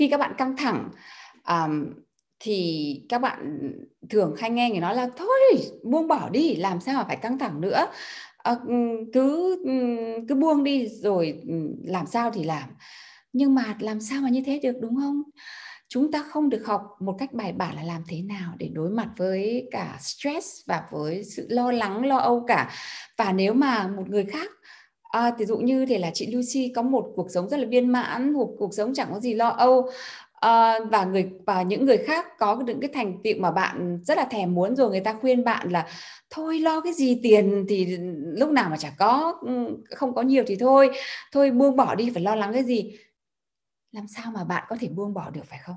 Khi các bạn căng thẳng thì các bạn thường hay nghe người nói là thôi buông bỏ đi, làm sao mà phải căng thẳng nữa, cứ buông đi rồi làm sao thì làm. Nhưng mà làm sao mà như thế được, đúng không? Chúng ta không được học một cách bài bản là làm thế nào để đối mặt với cả stress và với sự lo lắng, lo âu cả. Và nếu mà một người khác, ví dụ như thế là chị Lucy có một cuộc sống rất là viên mãn, một cuộc sống chẳng có gì lo âu, và những người khác có những cái thành tựu mà bạn rất là thèm muốn rồi, người ta khuyên bạn là thôi lo cái gì, tiền thì lúc nào mà chả có, không có nhiều thì thôi buông bỏ đi, phải lo lắng cái gì. Làm sao mà bạn có thể buông bỏ được, phải không?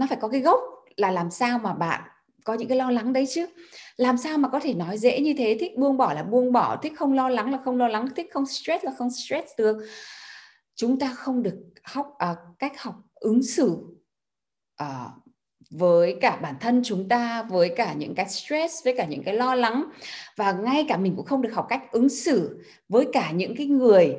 Nó phải có cái gốc là làm sao mà bạn có những cái lo lắng đấy chứ. Làm sao mà có thể nói dễ như thế, thích buông bỏ là buông bỏ, thích không lo lắng là không lo lắng, thích không stress là không stress được. Chúng ta không được học cách học ứng xử với cả bản thân chúng ta, với cả những cái stress, với cả những cái lo lắng. Và ngay cả mình cũng không được học cách ứng xử với cả những cái người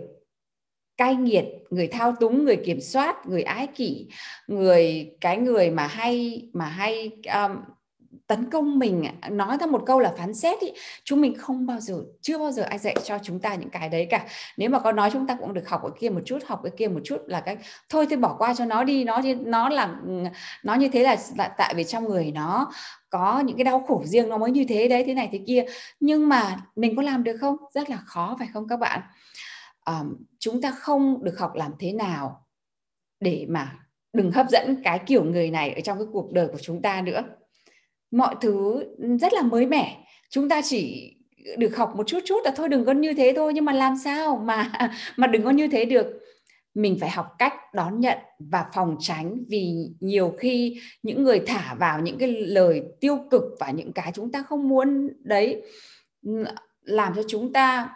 cay nghiệt, người thao túng, người kiểm soát, người ái kỷ, người mà hay tấn công mình, nói ra một câu là phán xét ý. Chúng mình không bao giờ, chưa bao giờ ai dạy cho chúng ta những cái đấy cả. Nếu mà có nói chúng ta cũng được học ở kia một chút, học ở kia một chút là cái thôi thì bỏ qua cho nó đi, nó như thế là tại vì trong người nó có những cái đau khổ riêng, nó mới như thế đấy, thế này thế kia. Nhưng mà mình có làm được không? Rất là khó, phải không các bạn? Chúng ta không được học làm thế nào để mà đừng hấp dẫn cái kiểu người này ở trong cái cuộc đời của chúng ta nữa. Mọi thứ rất là mới mẻ, chúng ta chỉ được học một chút chút là thôi đừng có như thế thôi. Nhưng mà làm sao mà đừng có như thế được? Mình phải học cách đón nhận và phòng tránh, vì nhiều khi những người thả vào những cái lời tiêu cực và những cái chúng ta không muốn đấy làm cho chúng ta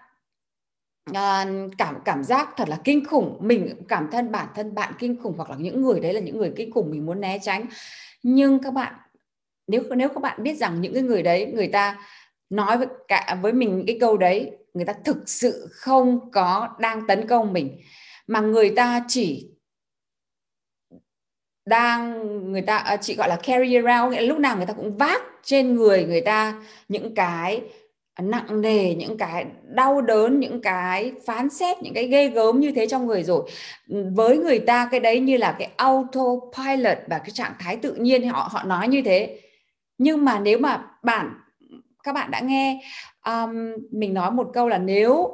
cảm giác thật là kinh khủng. Mình cảm thân bản thân bạn kinh khủng, hoặc là những người đấy là những người kinh khủng, mình muốn né tránh. Nhưng các bạn, nếu các bạn biết rằng những cái người đấy, người ta nói với mình cái câu đấy, người ta thực sự không có đang tấn công mình, mà người ta chỉ gọi là carry around, nghĩa là lúc nào người ta cũng vác trên người người ta những cái nặng nề, những cái đau đớn, những cái phán xét, những cái ghê gớm như thế trong người rồi. Với người ta cái đấy như là cái autopilot và cái trạng thái tự nhiên, họ nói như thế. Nhưng mà nếu mà các bạn đã nghe mình nói một câu là nếu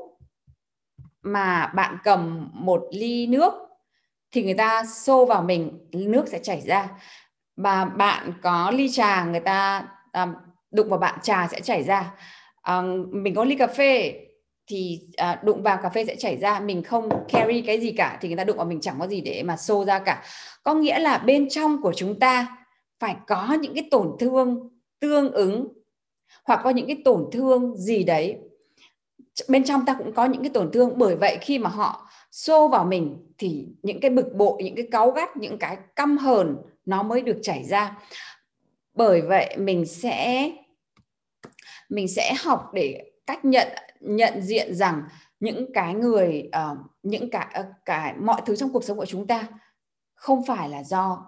mà bạn cầm một ly nước thì người ta xô vào mình, nước sẽ chảy ra. Và bạn có ly trà, người ta đụng vào bạn, trà sẽ chảy ra. Mình có ly cà phê thì đụng vào cà phê sẽ chảy ra. Mình không carry cái gì cả thì người ta đụng vào mình chẳng có gì để mà xô ra cả. Có nghĩa là bên trong của chúng ta phải có những cái tổn thương tương ứng, hoặc có những cái tổn thương gì đấy. Bên trong ta cũng có những cái tổn thương. Bởi vậy khi mà họ xô vào mình thì những cái bực bội, những cái cáu gắt, những cái căm hờn nó mới được chảy ra. Bởi vậy mình sẽ học để cách nhận diện rằng những cái người những cái mọi thứ trong cuộc sống của chúng ta không phải là do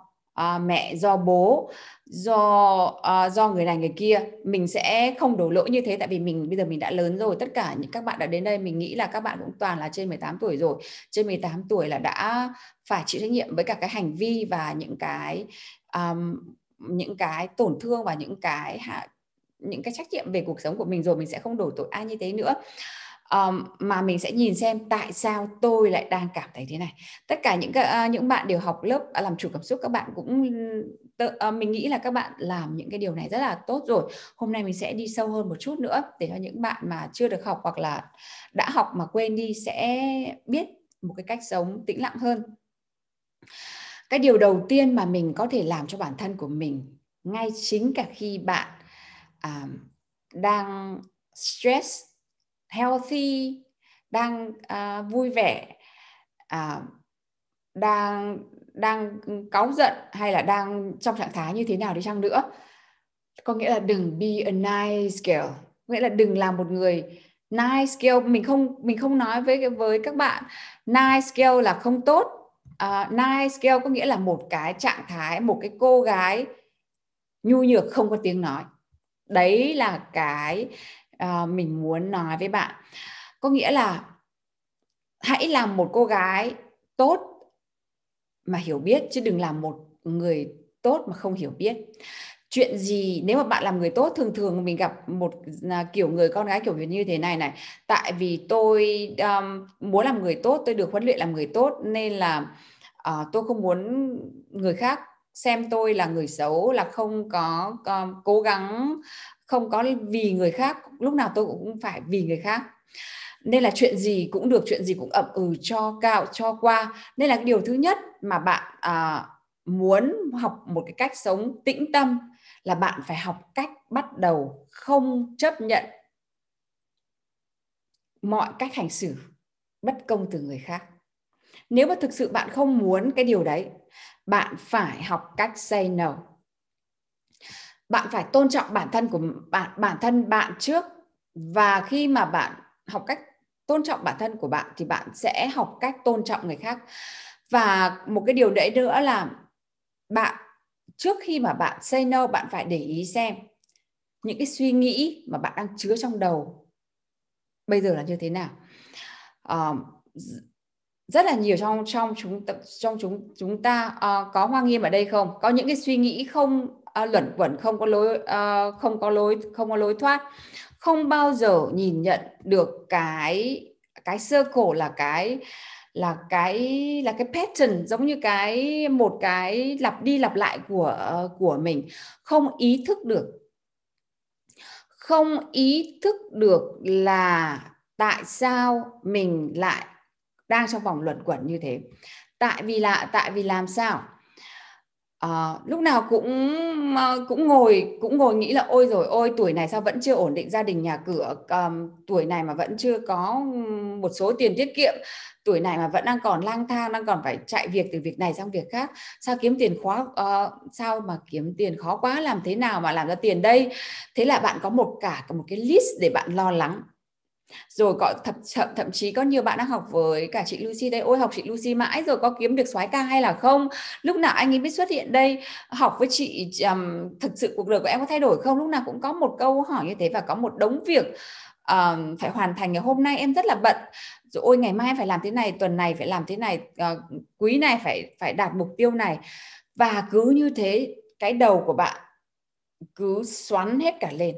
mẹ, do bố, do người này người kia. Mình sẽ không đổ lỗi như thế, tại vì bây giờ mình đã lớn rồi. Tất cả những các bạn đã đến đây, mình nghĩ là các bạn cũng toàn là trên 18 tuổi rồi. Trên 18 tuổi là đã phải chịu trách nhiệm với cả cái hành vi và những cái tổn thương và những cái trách nhiệm về cuộc sống của mình rồi. Mình sẽ không đổ tội ai như thế nữa, mà mình sẽ nhìn xem tại sao tôi lại đang cảm thấy thế này. Tất cả những bạn đều học lớp làm chủ cảm xúc, các bạn cũng mình nghĩ là các bạn làm những cái điều này rất là tốt rồi. Hôm nay mình sẽ đi sâu hơn một chút nữa để cho những bạn mà chưa được học hoặc là đã học mà quên đi sẽ biết một cái cách sống tĩnh lặng hơn. Cái điều đầu tiên mà mình có thể làm cho bản thân của mình, ngay chính cả khi bạn đang stress, healthy, đang vui vẻ, đang cáu giận hay là đang trong trạng thái như thế nào đi chăng nữa, có nghĩa là đừng be a nice girl, nghĩa là đừng làm một người nice girl. Mình không nói với các bạn nice girl là không tốt. Nice girl có nghĩa là một cái trạng thái, một cái cô gái nhu nhược không có tiếng nói. Đấy là cái mình muốn nói với bạn. Có nghĩa là hãy làm một cô gái tốt mà hiểu biết, chứ đừng làm một người tốt mà không hiểu biết. Chuyện gì nếu mà bạn làm người tốt, thường thường mình gặp một kiểu người con gái kiểu như thế này. Tại vì tôi muốn làm người tốt, tôi được huấn luyện làm người tốt, nên là tôi không muốn người khác xem tôi là người xấu, là không có cố gắng, không có vì người khác, lúc nào tôi cũng phải vì người khác. Nên là chuyện gì cũng được, chuyện gì cũng ậm ừ cho cao, cho qua. Nên là cái điều thứ nhất mà bạn muốn học một cái cách sống tĩnh tâm là bạn phải học cách bắt đầu không chấp nhận mọi cách hành xử bất công từ người khác. Nếu mà thực sự bạn không muốn cái điều đấy, bạn phải học cách say no. Bạn phải tôn trọng bản thân của bản thân bạn trước, và khi mà bạn học cách tôn trọng bản thân của bạn thì bạn sẽ học cách tôn trọng người khác. Và một cái điều đấy nữa là bạn, trước khi mà bạn say no, bạn phải để ý xem những cái suy nghĩ mà bạn đang chứa trong đầu bây giờ là như thế nào. Rất là nhiều trong chúng ta có Hoa Nghiêm ở đây không? Có những cái suy nghĩ không luẩn quẩn, không có lối thoát, không bao giờ nhìn nhận được cái circle là cái pattern, giống như một cái lặp đi lặp lại của mình, không ý thức được là tại sao mình lại đang trong vòng luẩn quẩn như thế. Tại vì làm sao lúc nào cũng ngồi nghĩ là ôi rồi ôi, tuổi này sao vẫn chưa ổn định gia đình nhà cửa, tuổi này mà vẫn chưa có một số tiền tiết kiệm, tuổi này mà vẫn đang còn lang thang, đang còn phải chạy việc từ việc này sang việc khác, sao mà kiếm tiền khó quá, làm thế nào mà làm ra tiền đây. Thế là bạn có một cái list để bạn lo lắng. Rồi thậm chí có nhiều bạn đang học với cả chị Lucy đây, ôi học chị Lucy mãi rồi có kiếm được soái ca hay là không, lúc nào anh ấy biết xuất hiện đây, học với chị thực sự cuộc đời của em có thay đổi không, lúc nào cũng có một câu hỏi như thế và có một đống việc phải hoàn thành. Ngày hôm nay em rất là bận, rồi ôi ngày mai em phải làm thế này, tuần này phải làm thế này, quý này phải đạt mục tiêu này. Và cứ như thế cái đầu của bạn cứ xoắn hết cả lên,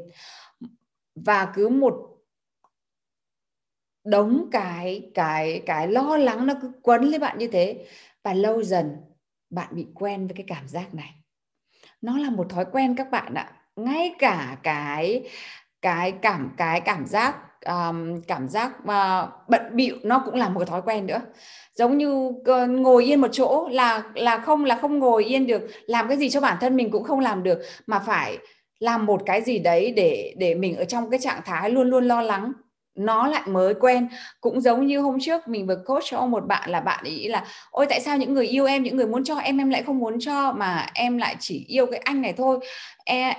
và cứ một đống cái lo lắng nó cứ quấn lên bạn như thế. Và lâu dần bạn bị quen với cái cảm giác này, nó là một thói quen các bạn ạ. Ngay cả cảm giác bận bịu nó cũng là một cái thói quen nữa. Giống như ngồi yên một chỗ là không ngồi yên được, làm cái gì cho bản thân mình cũng không làm được, mà phải làm một cái gì đấy để mình ở trong cái trạng thái luôn luôn lo lắng, nó lại mới quen. Cũng giống như hôm trước mình vừa coach cho một bạn, là bạn ý là ôi tại sao những người yêu em, những người muốn cho em lại không muốn cho, mà em lại chỉ yêu cái anh này thôi,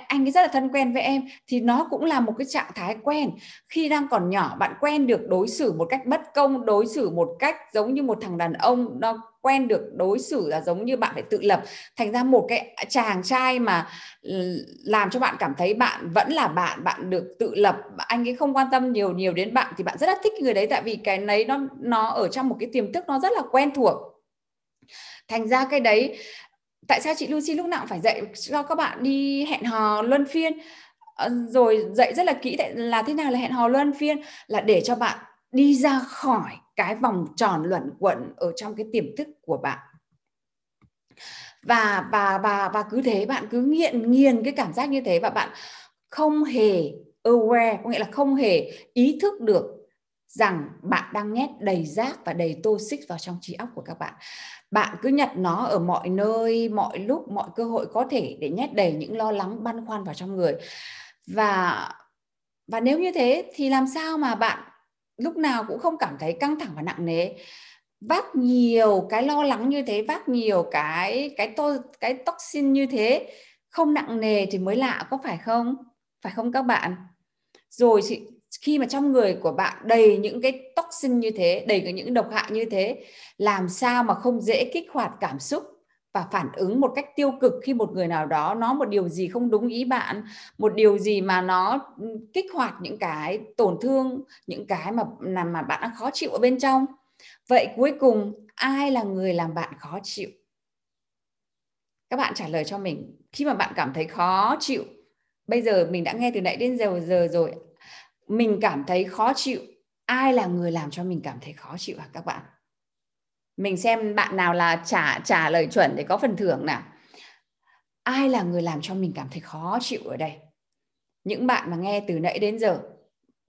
anh ấy rất là thân quen với em. Thì nó cũng là một cái trạng thái quen. Khi đang còn nhỏ bạn quen được đối xử một cách bất công, đối xử một cách giống như một thằng đàn ông, nó quen được đối xử là giống như bạn phải tự lập. Thành ra một cái chàng trai mà làm cho bạn cảm thấy bạn vẫn là bạn được tự lập, anh ấy không quan tâm nhiều đến bạn, thì bạn rất là thích người đấy. Tại vì cái đấy nó ở trong một cái tiềm thức, nó rất là quen thuộc. Thành ra cái đấy, tại sao chị Lucy lúc nào cũng phải dạy cho các bạn đi hẹn hò luân phiên, rồi dạy rất là kỹ là thế nào là hẹn hò luân phiên, là để cho bạn đi ra khỏi cái vòng tròn luẩn quẩn ở trong cái tiềm thức của bạn. Và cứ thế bạn cứ nghiền cái cảm giác như thế, và bạn không hề aware, có nghĩa là không hề ý thức được rằng bạn đang nhét đầy rác và đầy toxic vào trong trí óc của các bạn. Bạn cứ nhặt nó ở mọi nơi, mọi lúc, mọi cơ hội có thể để nhét đầy những lo lắng, băn khoăn vào trong người. Và nếu như thế thì làm sao mà bạn lúc nào cũng không cảm thấy căng thẳng và nặng nề? Vác nhiều cái lo lắng như thế, vác nhiều cái toxin như thế, không nặng nề thì mới lạ, có phải không? Phải không các bạn? Rồi khi mà trong người của bạn đầy những cái toxin như thế, đầy những độc hại như thế, làm sao mà không dễ kích hoạt cảm xúc và phản ứng một cách tiêu cực khi một người nào đó nói một điều gì không đúng ý bạn, một điều gì mà nó kích hoạt những cái tổn thương, những cái mà bạn đang khó chịu ở bên trong. Vậy cuối cùng ai là người làm bạn khó chịu? Các bạn trả lời cho mình. Khi mà bạn cảm thấy khó chịu, bây giờ mình đã nghe từ nãy đến giờ rồi, mình cảm thấy khó chịu, ai là người làm cho mình cảm thấy khó chịu hả các bạn? Mình xem bạn nào là trả lời chuẩn để có phần thưởng nào. Ai là người làm cho mình cảm thấy khó chịu ở đây? Những bạn mà nghe từ nãy đến giờ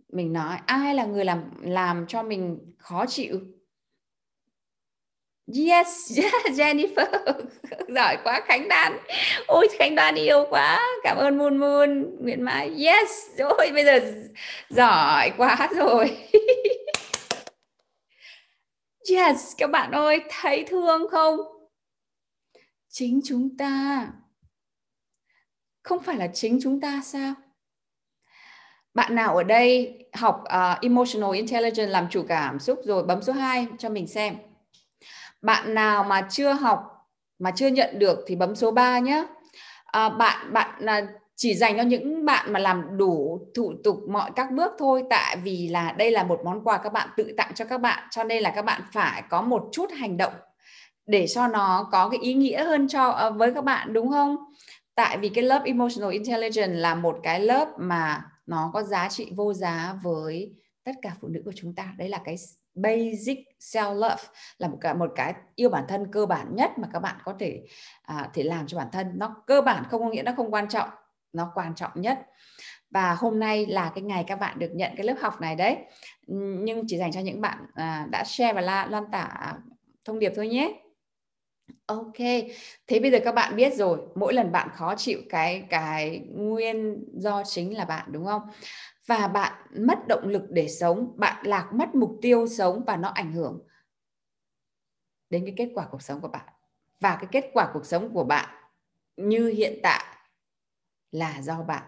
mình nói ai là người làm cho mình khó chịu? Yes, Jennifer. Giỏi quá Khánh Đan. Ôi Khánh Đan yêu quá. Cảm ơn Moon Moon, Nguyễn Mai. Yes, rồi bây giờ giỏi quá rồi. Yes, các bạn ơi, thấy thương không? Chính chúng ta. Không phải là chính chúng ta sao? Bạn nào ở đây học Emotional Intelligence, làm chủ cảm xúc rồi, bấm số 2 cho mình xem. Bạn nào mà chưa học, mà chưa nhận được thì bấm số 3 nhé. Bạn chỉ dành cho những bạn mà làm đủ thủ tục mọi các bước thôi. Tại vì là đây là một món quà các bạn tự tặng cho các bạn. Cho nên là các bạn phải có một chút hành động để cho nó có cái ý nghĩa hơn cho với các bạn, đúng không? Tại vì cái lớp Emotional Intelligence là một cái lớp mà nó có giá trị vô giá với tất cả phụ nữ của chúng ta. Đấy là cái basic self-love, là một cái yêu bản thân cơ bản nhất mà các bạn có thể thể làm cho bản thân. Nó cơ bản không có nghĩa nó không quan trọng, nó quan trọng nhất. Và hôm nay là cái ngày các bạn được nhận cái lớp học này đấy. Nhưng chỉ dành cho những bạn đã share và lan tỏa thông điệp thôi nhé. Ok, thế bây giờ các bạn biết rồi, mỗi lần bạn khó chịu cái nguyên do chính là bạn, đúng không? Và bạn mất động lực để sống, bạn lạc mất mục tiêu sống và nó ảnh hưởng đến cái kết quả cuộc sống của bạn. Và cái kết quả cuộc sống của bạn như hiện tại là do bạn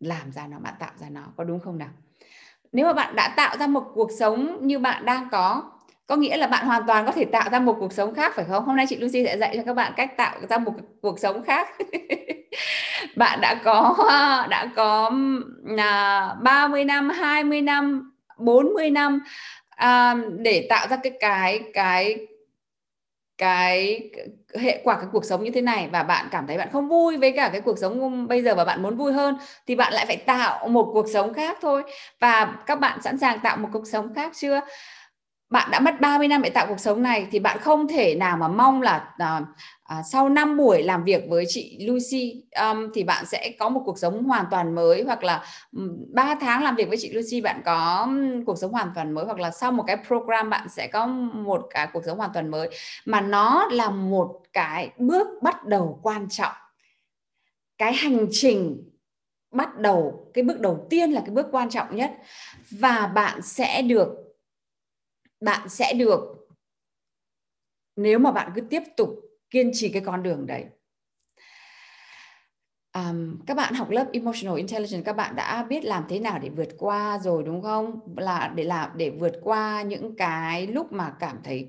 làm ra nó, bạn tạo ra nó, có đúng không nào? Nếu mà bạn đã tạo ra một cuộc sống như bạn đang có nghĩa là bạn hoàn toàn có thể tạo ra một cuộc sống khác, phải không? Hôm nay chị Lucy sẽ dạy cho các bạn cách tạo ra một cuộc sống khác. Bạn đã có 30 năm, 20 năm, 40 năm để tạo ra cái hệ quả cái cuộc sống như thế này, và bạn cảm thấy bạn không vui với cả cái cuộc sống bây giờ và bạn muốn vui hơn thì bạn lại phải tạo một cuộc sống khác thôi. Và các bạn sẵn sàng tạo một cuộc sống khác chưa? Bạn đã mất 30 năm để tạo cuộc sống này thì bạn không thể nào mà mong là sau 5 buổi làm việc với chị Lucy thì bạn sẽ có một cuộc sống hoàn toàn mới, hoặc là 3 tháng làm việc với chị Lucy bạn có cuộc sống hoàn toàn mới, hoặc là sau một cái program bạn sẽ có một cái cuộc sống hoàn toàn mới. Mà nó là một cái bước bắt đầu quan trọng. Cái hành trình bắt đầu, cái bước đầu tiên là cái bước quan trọng nhất. Và bạn sẽ được, nếu mà bạn cứ tiếp tục kiên trì cái con đường đấy. Các bạn học lớp Emotional Intelligence, các bạn đã biết làm thế nào để vượt qua rồi, đúng không? Là để vượt qua những cái lúc mà cảm thấy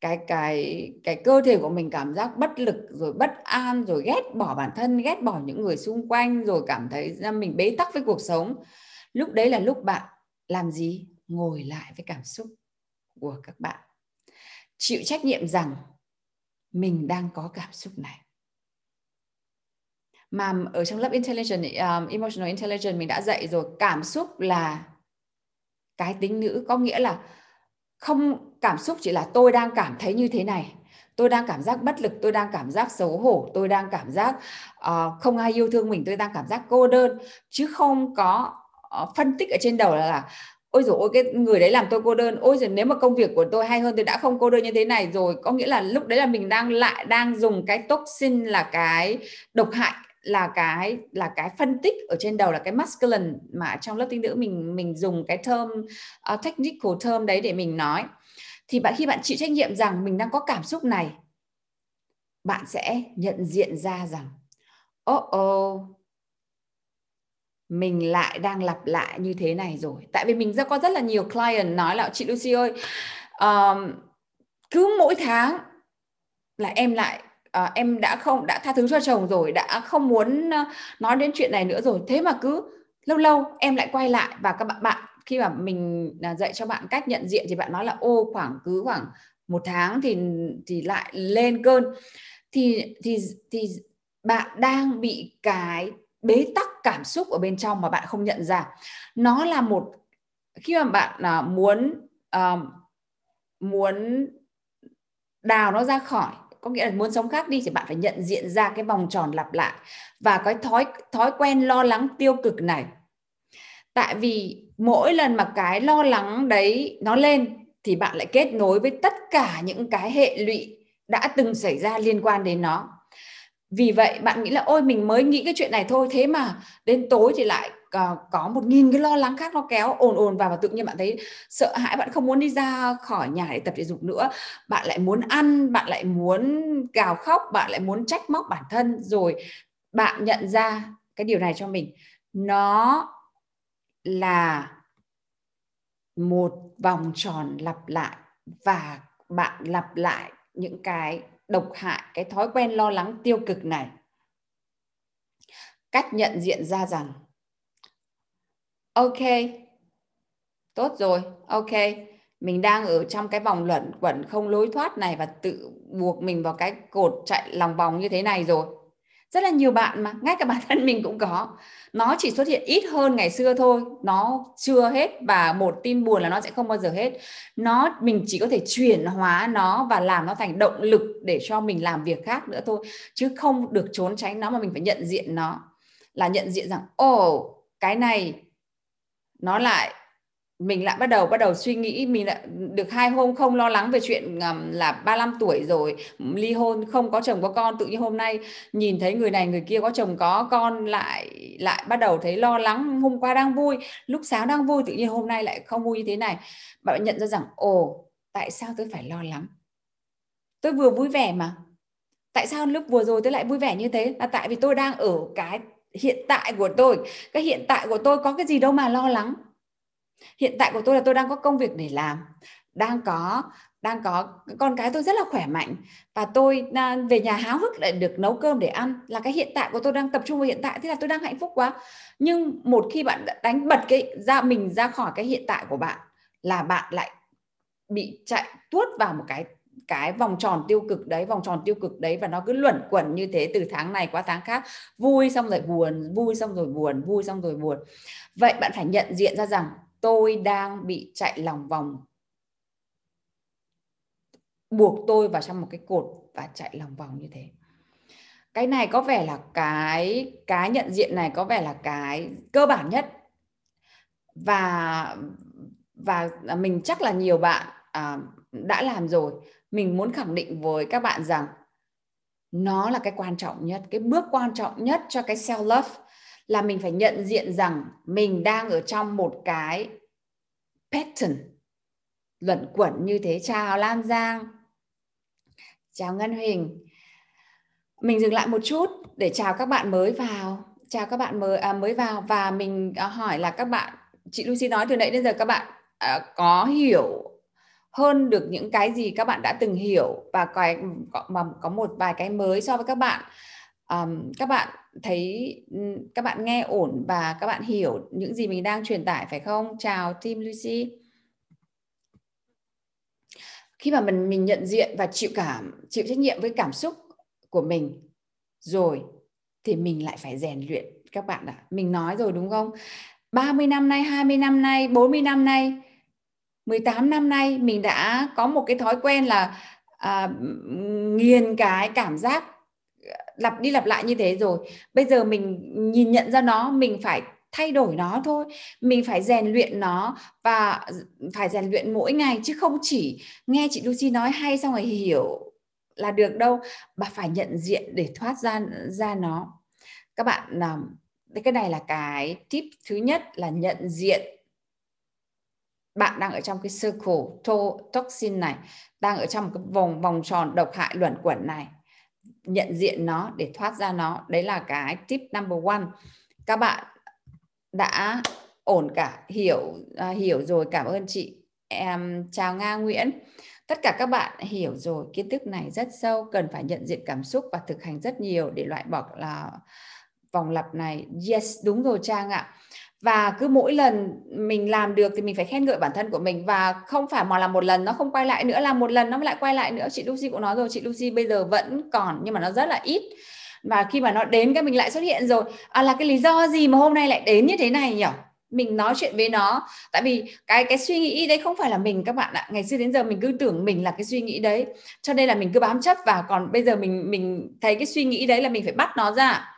cái cơ thể của mình cảm giác bất lực, rồi bất an, rồi ghét bỏ bản thân, ghét bỏ những người xung quanh, rồi cảm thấy mình bế tắc với cuộc sống. Lúc đấy là lúc bạn làm gì? Ngồi lại với cảm xúc của các bạn. Chịu trách nhiệm rằng mình đang có cảm xúc này. Mà ở trong lớp Emotional Intelligence mình đã dạy rồi, cảm xúc là cái tính nữ, có nghĩa là không, cảm xúc chỉ là tôi đang cảm thấy như thế này. Tôi đang cảm giác bất lực, tôi đang cảm giác xấu hổ, tôi đang cảm giác không ai yêu thương mình, tôi đang cảm giác cô đơn, chứ không có phân tích ở trên đầu là ôi dồi ôi, cái người đấy làm tôi cô đơn, ôi dồi nếu mà công việc của tôi hay hơn tôi đã không cô đơn như thế này rồi. Có nghĩa là lúc đấy là mình đang dùng cái toxin là cái độc hại, là cái phân tích ở trên đầu, là cái masculine mà trong lớp tiếng nữ mình dùng cái term technical term đấy để mình nói. Thì khi bạn chịu trách nhiệm rằng mình đang có cảm xúc này, bạn sẽ nhận diện ra rằng mình lại đang lặp lại như thế này rồi. Tại vì mình có rất là nhiều client nói là chị Lucy ơi, cứ mỗi tháng là em lại em đã tha thứ cho chồng rồi, đã không muốn nói đến chuyện này nữa rồi, thế mà cứ lâu lâu em lại quay lại. Và các bạn khi mà mình dạy cho bạn cách nhận diện thì bạn nói là khoảng một tháng thì lại lên cơn. Thì bạn đang bị cái bế tắc cảm xúc ở bên trong mà bạn không nhận ra. Nó là một, khi mà bạn muốn đào nó ra khỏi, có nghĩa là muốn sống khác đi, thì bạn phải nhận diện ra cái vòng tròn lặp lại và cái thói quen lo lắng tiêu cực này. Tại vì mỗi lần mà cái lo lắng đấy nó lên thì bạn lại kết nối với tất cả những cái hệ lụy đã từng xảy ra liên quan đến nó. Vì vậy bạn nghĩ là ôi mình mới nghĩ cái chuyện này thôi, thế mà đến tối thì lại có 1000 cái lo lắng khác nó kéo ồn vào, và tự nhiên bạn thấy sợ hãi, bạn không muốn đi ra khỏi nhà để tập thể dục nữa, bạn lại muốn ăn, bạn lại muốn gào khóc, bạn lại muốn trách móc bản thân. Rồi bạn nhận ra cái điều này cho mình, nó là một vòng tròn lặp lại và bạn lặp lại những cái độc hại, cái thói quen lo lắng tiêu cực này. Cách nhận diện ra rằng ok, tốt rồi, ok, mình đang ở trong cái vòng luẩn quẩn không lối thoát này và tự buộc mình vào cái cột chạy lòng vòng như thế này rồi. Rất là nhiều bạn mà, ngay cả bản thân mình cũng có. Nó chỉ xuất hiện ít hơn ngày xưa thôi, nó chưa hết, và một tin buồn là nó sẽ không bao giờ hết. Mình chỉ có thể chuyển hóa nó và làm nó thành động lực để cho mình làm việc khác nữa thôi, chứ không được trốn tránh nó, mà mình phải nhận diện nó. Là nhận diện rằng cái này nó lại, mình lại bắt đầu suy nghĩ, mình lại được 2 hôm không lo lắng về chuyện là 35 tuổi rồi, ly hôn, không có chồng có con, tự nhiên hôm nay nhìn thấy người này người kia có chồng có con lại bắt đầu thấy lo lắng. Hôm qua đang vui, lúc sáng đang vui, tự nhiên hôm nay lại không vui như thế này. Bạn nhận ra rằng tại sao tôi phải lo lắng? Tôi vừa vui vẻ mà. Tại sao lúc vừa rồi tôi lại vui vẻ như thế? Là tại vì tôi đang ở cái hiện tại của tôi. Cái hiện tại của tôi có cái gì đâu mà lo lắng. Hiện tại của tôi là tôi đang có công việc để làm, đang có con cái tôi rất là khỏe mạnh, và tôi về nhà háo hức lại được nấu cơm để ăn, là cái hiện tại của tôi đang tập trung vào hiện tại, thế là tôi đang hạnh phúc quá. Nhưng một khi bạn đánh bật mình ra khỏi cái hiện tại của bạn, là bạn lại bị chạy tuốt vào một cái vòng tròn tiêu cực đấy, và nó cứ luẩn quẩn như thế từ tháng này qua tháng khác, vui xong rồi buồn, vui xong rồi buồn, vui xong rồi buồn. Vậy bạn phải nhận diện ra rằng tôi đang bị chạy lòng vòng, buộc tôi vào trong một cái cột và chạy lòng vòng như thế. Cái này có vẻ là cái nhận diện này có vẻ là cái cơ bản nhất, và mình chắc là nhiều bạn đã làm rồi. Mình muốn khẳng định với các bạn rằng nó là cái quan trọng nhất, cái bước quan trọng nhất cho cái self love, là mình phải nhận diện rằng mình đang ở trong một cái pattern luẩn quẩn như thế. Chào Lan Giang, chào Ngân Huỳnh. Mình dừng lại một chút để chào các bạn mới vào, và mình hỏi là các bạn, chị Lucy nói từ nãy đến giờ, các bạn có hiểu hơn được những cái gì các bạn đã từng hiểu, và có một vài cái mới so với các bạn. Các bạn thấy, các bạn nghe ổn và các bạn hiểu những gì mình đang truyền tải phải không? Chào team Lucy. Khi mà mình nhận diện và chịu trách nhiệm với cảm xúc của mình rồi thì mình lại phải rèn luyện các bạn ạ. Mình nói rồi đúng không? 30 năm nay, 20 năm nay, 40 năm nay, 18 năm nay mình đã có một cái thói quen là nghiền cái cảm giác lặp đi lặp lại như thế rồi. Bây giờ mình nhìn nhận ra nó, mình phải thay đổi nó thôi. Mình phải rèn luyện nó và phải rèn luyện mỗi ngày, chứ không chỉ nghe chị Lucy nói hay xong rồi hiểu là được đâu, mà phải nhận diện để thoát ra nó. Các bạn, cái này là cái tip thứ nhất, là nhận diện bạn đang ở trong cái circle toxin này, đang ở trong cái vòng tròn độc hại luẩn quẩn này. Nhận diện nó để thoát ra nó. Đấy là cái tip number one. Các bạn đã ổn cả, hiểu rồi, cảm ơn chị. Em chào Nga Nguyễn. Tất cả các bạn hiểu rồi, kiến thức này rất sâu, cần phải nhận diện cảm xúc và thực hành rất nhiều để loại bỏ là vòng lặp này. Yes, đúng rồi Trang ạ. Và cứ mỗi lần mình làm được thì mình phải khen ngợi bản thân của mình, và không phải mà làm một lần nó không quay lại nữa, làm một lần nó lại quay lại nữa. Chị Lucy cũng nói rồi, chị Lucy bây giờ vẫn còn nhưng mà nó rất là ít. Và khi mà nó đến cái mình lại xuất hiện rồi, là cái lý do gì mà hôm nay lại đến như thế này nhỉ? Mình nói chuyện với nó, tại vì cái suy nghĩ đấy không phải là mình các bạn ạ. Ngày xưa đến giờ mình cứ tưởng mình là cái suy nghĩ đấy, cho nên là mình cứ bám chấp vào. Còn bây giờ mình thấy cái suy nghĩ đấy là mình phải bắt nó ra,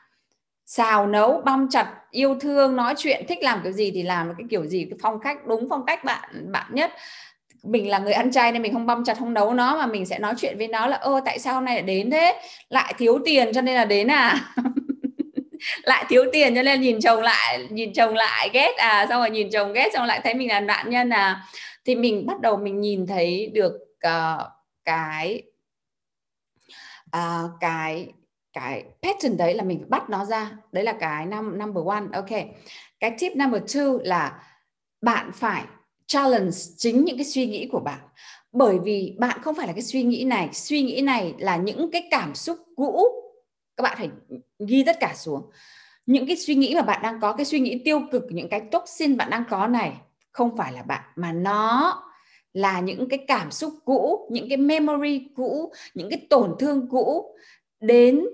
xào nấu, băm chặt, yêu thương, nói chuyện, thích làm kiểu gì thì làm, cái kiểu gì, cái phong cách, đúng phong cách bạn nhất. Mình là người ăn chay nên mình không băm chặt, không nấu nó, mà mình sẽ nói chuyện với nó là tại sao hôm nay lại đến thế, lại thiếu tiền cho nên là đến à? Lại thiếu tiền cho nên nhìn chồng lại ghét à, xong rồi nhìn chồng ghét xong lại thấy mình là nạn nhân à. Thì mình bắt đầu mình nhìn thấy được cái pattern đấy, là mình bắt nó ra. Đấy là cái number one. Ok, cái tip number two là bạn phải challenge chính những cái suy nghĩ của bạn, bởi vì bạn không phải là cái suy nghĩ này. Suy nghĩ này là những cái cảm xúc cũ. Các bạn hãy ghi tất cả xuống, những cái suy nghĩ mà bạn đang có, cái suy nghĩ tiêu cực, những cái toxin bạn đang có này không phải là bạn, mà nó là những cái cảm xúc cũ, những cái memory cũ, những cái tổn thương cũ đến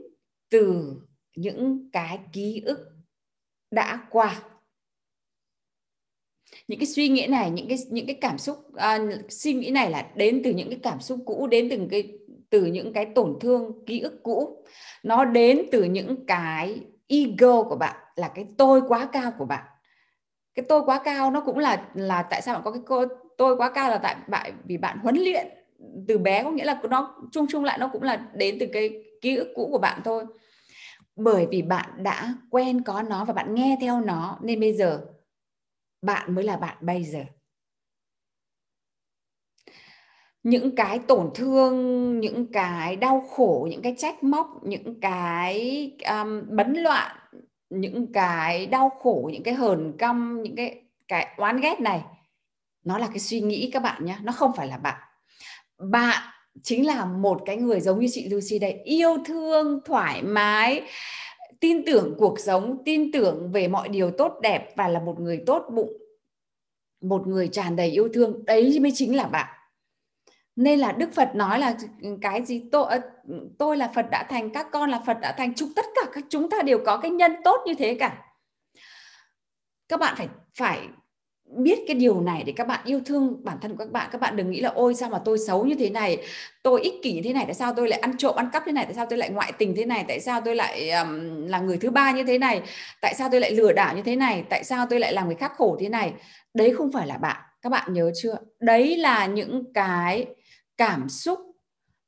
từ những cái ký ức đã qua. Những cái suy nghĩ này, những cái cảm xúc, suy nghĩ này là đến từ những cái cảm xúc cũ, đến từ những cái tổn thương ký ức cũ. Nó đến từ những cái ego của bạn, là cái tôi quá cao của bạn. Cái tôi quá cao nó cũng là tại sao bạn có cái tôi quá cao, là tại bạn, vì bạn huấn luyện từ bé, có nghĩa là nó chung lại nó cũng là đến từ cái ký ức cũ của bạn thôi. Bởi vì bạn đã quen có nó và bạn nghe theo nó, nên bây giờ bạn mới là bạn bây giờ. Những cái tổn thương, những cái đau khổ, những cái trách móc, những cái bấn loạn, những cái đau khổ, những cái hờn căm, những cái oán ghét này, nó là cái suy nghĩ các bạn nhé, nó không phải là bạn. Bạn chính là một cái người giống như chị Lucy đây, yêu thương, thoải mái, tin tưởng cuộc sống, tin tưởng về mọi điều tốt đẹp, và là một người tốt bụng, một người tràn đầy yêu thương. Đấy mới chính là bạn. Nên là Đức Phật nói là cái gì, tôi là Phật đã thành, các con là Phật đã thành, tất cả các chúng ta đều có cái nhân tốt như thế cả. Các bạn phải biết cái điều này để các bạn yêu thương bản thân của các bạn. Các bạn đừng nghĩ là ôi sao mà tôi xấu như thế này, tôi ích kỷ như thế này, tại sao tôi lại ăn trộm ăn cắp thế này, tại sao tôi lại ngoại tình thế này, tại sao tôi lại là người thứ ba như thế này, tại sao tôi lại lừa đảo như thế này, tại sao tôi lại làm người khác khổ thế này. Đấy không phải là bạn, các bạn nhớ chưa? Đấy là những cái cảm xúc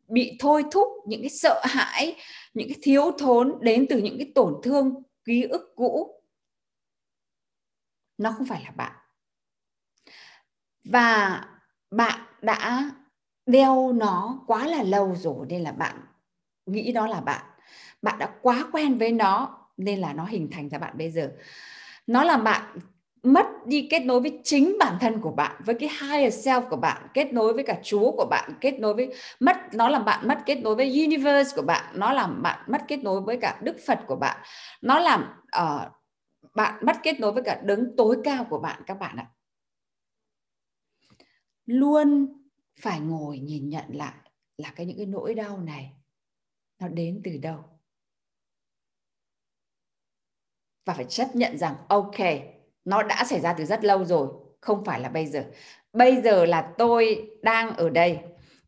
bị thôi thúc, những cái sợ hãi, những cái thiếu thốn đến từ những cái tổn thương ký ức cũ. Nó không phải là bạn. Và bạn đã đeo nó quá là lâu rồi nên là bạn nghĩ đó là bạn. Bạn đã quá quen với nó nên là nó hình thành ra bạn bây giờ. Nó làm bạn mất đi kết nối với chính bản thân của bạn, với cái higher self của bạn, kết nối với cả Chúa của bạn, kết nối với nó làm bạn mất kết nối với universe của bạn, nó làm bạn mất kết nối với cả Đức Phật của bạn, nó làm bạn mất kết nối với cả đấng tối cao của bạn các bạn ạ. Luôn phải ngồi nhìn nhận lại là những cái nỗi đau này nó đến từ đâu, và phải chấp nhận rằng ok, nó đã xảy ra từ rất lâu rồi, không phải là bây giờ. Bây giờ là tôi đang ở đây,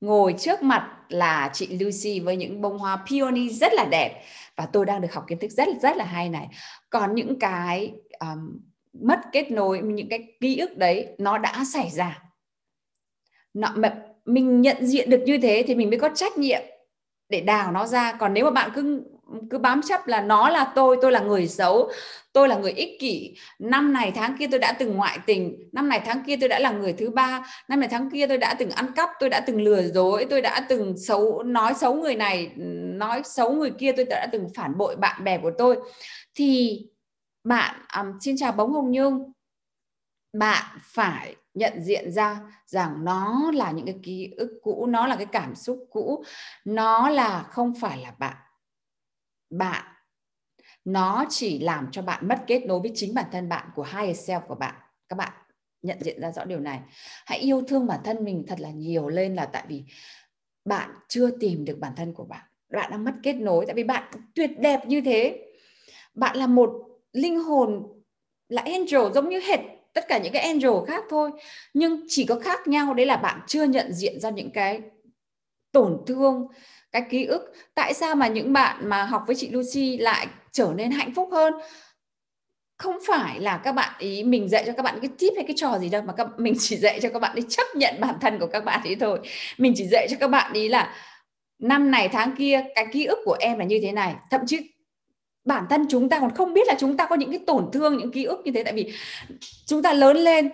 ngồi trước mặt là chị Lucy với những bông hoa peony rất là đẹp, và tôi đang được học kiến thức rất là hay này. Còn những cái mất kết nối, những cái ký ức đấy nó đã xảy ra. Mình nhận diện được như thế thì mình mới có trách nhiệm để đào nó ra. Còn nếu mà bạn cứ bám chấp là nó là tôi là người xấu, tôi là người ích kỷ, năm này tháng kia tôi đã từng ngoại tình, năm này tháng kia tôi đã là người thứ ba, năm này tháng kia tôi đã từng ăn cắp, tôi đã từng lừa dối, tôi đã từng nói xấu người này, nói xấu người kia, tôi đã từng phản bội bạn bè của tôi, thì bạn, xin chào Bóng Hồng Nhung, bạn phải nhận diện ra rằng nó là những cái ký ức cũ, nó là cái cảm xúc cũ, nó là không phải là bạn. Nó chỉ làm cho bạn mất kết nối với chính bản thân bạn, của higher self của bạn. Các bạn nhận diện ra rõ điều này. Hãy yêu thương bản thân mình thật là nhiều lên, là tại vì bạn chưa tìm được bản thân của bạn. Bạn đang mất kết nối, tại vì bạn tuyệt đẹp như thế. Bạn là một linh hồn, là angel, giống như hệt tất cả những cái angel khác thôi. Nhưng chỉ có khác nhau đấy là bạn chưa nhận diện ra những cái tổn thương, cái ký ức. Tại sao mà những bạn mà học với chị Lucy lại trở nên hạnh phúc hơn? Không phải là các bạn ý mình dạy cho các bạn cái tip hay cái trò gì đâu, mà mình chỉ dạy cho các bạn ý chấp nhận bản thân của các bạn ý thôi. Mình chỉ dạy cho các bạn ý là năm này tháng kia cái ký ức của em là như thế này. Thậm chí bản thân chúng ta còn không biết là chúng ta có những cái tổn thương, những ký ức như thế, tại vì chúng ta lớn lên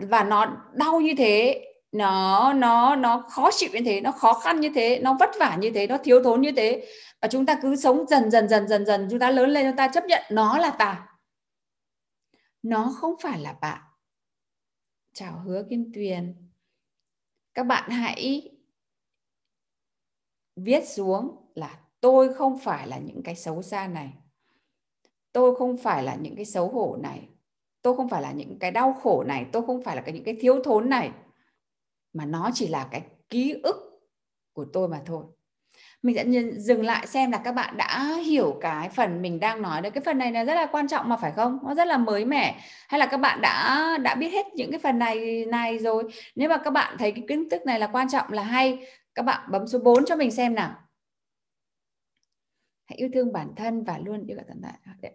và nó đau như thế, nó khó chịu như thế, nó khó khăn như thế, nó vất vả như thế, nó thiếu thốn như thế, và chúng ta cứ sống dần dần chúng ta lớn lên, chúng ta chấp nhận nó là ta, nó không phải là bạn. Chào Hứa Kim Tuyền. Các bạn hãy viết xuống là tôi không phải là những cái xấu xa này, tôi không phải là những cái xấu hổ này, tôi không phải là những cái đau khổ này, tôi không phải là những cái thiếu thốn này, mà nó chỉ là cái ký ức của tôi mà thôi. Mình sẽ dừng lại xem là các bạn đã hiểu cái phần mình đang nói đấy. Cái phần này là rất là quan trọng mà, phải không? Nó rất là mới mẻ. Hay là các bạn đã biết hết những cái phần này rồi? Nếu mà các bạn thấy cái kiến thức này là quan trọng, là hay, các bạn bấm số 4 cho mình xem nào. Hãy yêu thương bản thân và luôn yêu bản thân.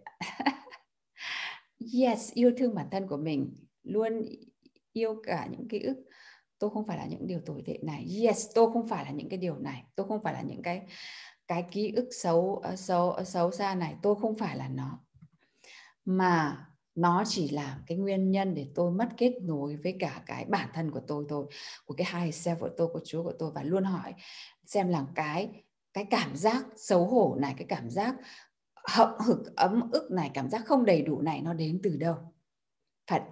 Yes, yêu thương bản thân của mình, luôn yêu cả những ký ức. Tôi không phải là những điều tồi tệ này. Yes, tôi không phải là những cái điều này. Tôi không phải là những cái ký ức xấu xa này. Tôi không phải là nó. Mà nó chỉ là cái nguyên nhân để tôi mất kết nối với cả cái bản thân của tôi thôi. Của cái higher self của tôi, của Chúa của tôi. Và luôn hỏi xem là cái cảm giác xấu hổ này, cái cảm giác hậm hực ấm ức này, cảm giác không đầy đủ này, nó đến từ đâu?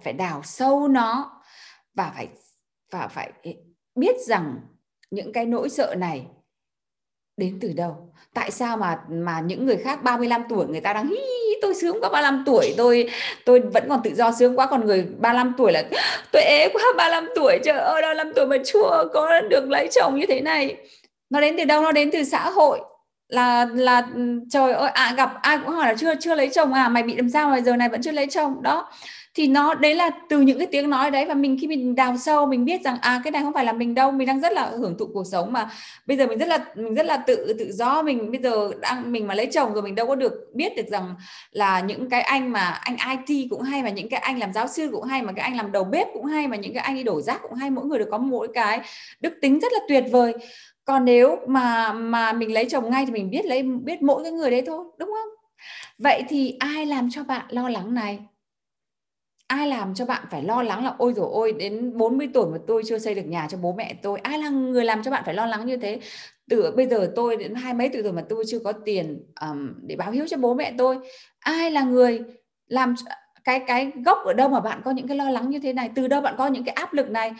Phải đào sâu nó. Và phải biết rằng những cái nỗi sợ này đến từ đâu. Tại sao mà những người khác 35 tuổi người ta đang hí, tôi sướng quá, 35 tuổi tôi vẫn còn tự do sướng quá, còn người 35 tuổi là tôi ế quá, 35 tuổi trời ơi 35 tuổi mà chưa có được lấy chồng như thế này. Nó đến từ đâu? Nó đến từ xã hội. Là trời ơi, gặp ai cũng hỏi là chưa lấy chồng à, mày bị làm sao mà giờ này vẫn chưa lấy chồng đó. Thì nó đấy là từ những cái tiếng nói đấy. Và mình khi mình đào sâu mình biết rằng cái này không phải là mình đâu, mình đang rất là hưởng thụ cuộc sống mà, bây giờ mình rất là tự do, mình bây giờ mình mà lấy chồng rồi mình đâu có được biết được rằng là những cái anh mà anh IT cũng hay, mà những cái anh làm giáo sư cũng hay, mà cái anh làm đầu bếp cũng hay, mà những cái anh đi đổ rác cũng hay, mỗi người được có mỗi cái đức tính rất là tuyệt vời. Còn nếu mà mình lấy chồng ngay thì mình biết mỗi cái người đấy thôi, đúng không? Vậy thì ai làm cho bạn lo lắng này? Ai làm cho bạn phải lo lắng là ôi dồi ôi, đến 40 tuổi mà tôi chưa xây được nhà cho bố mẹ tôi? Ai là người làm cho bạn phải lo lắng như thế? Từ bây giờ tôi đến 20 mấy tuổi rồi mà tôi chưa có tiền để báo hiếu cho bố mẹ tôi. Ai là người làm cái gốc ở đâu mà bạn có những cái lo lắng như thế này? Từ đâu bạn có những cái áp lực này?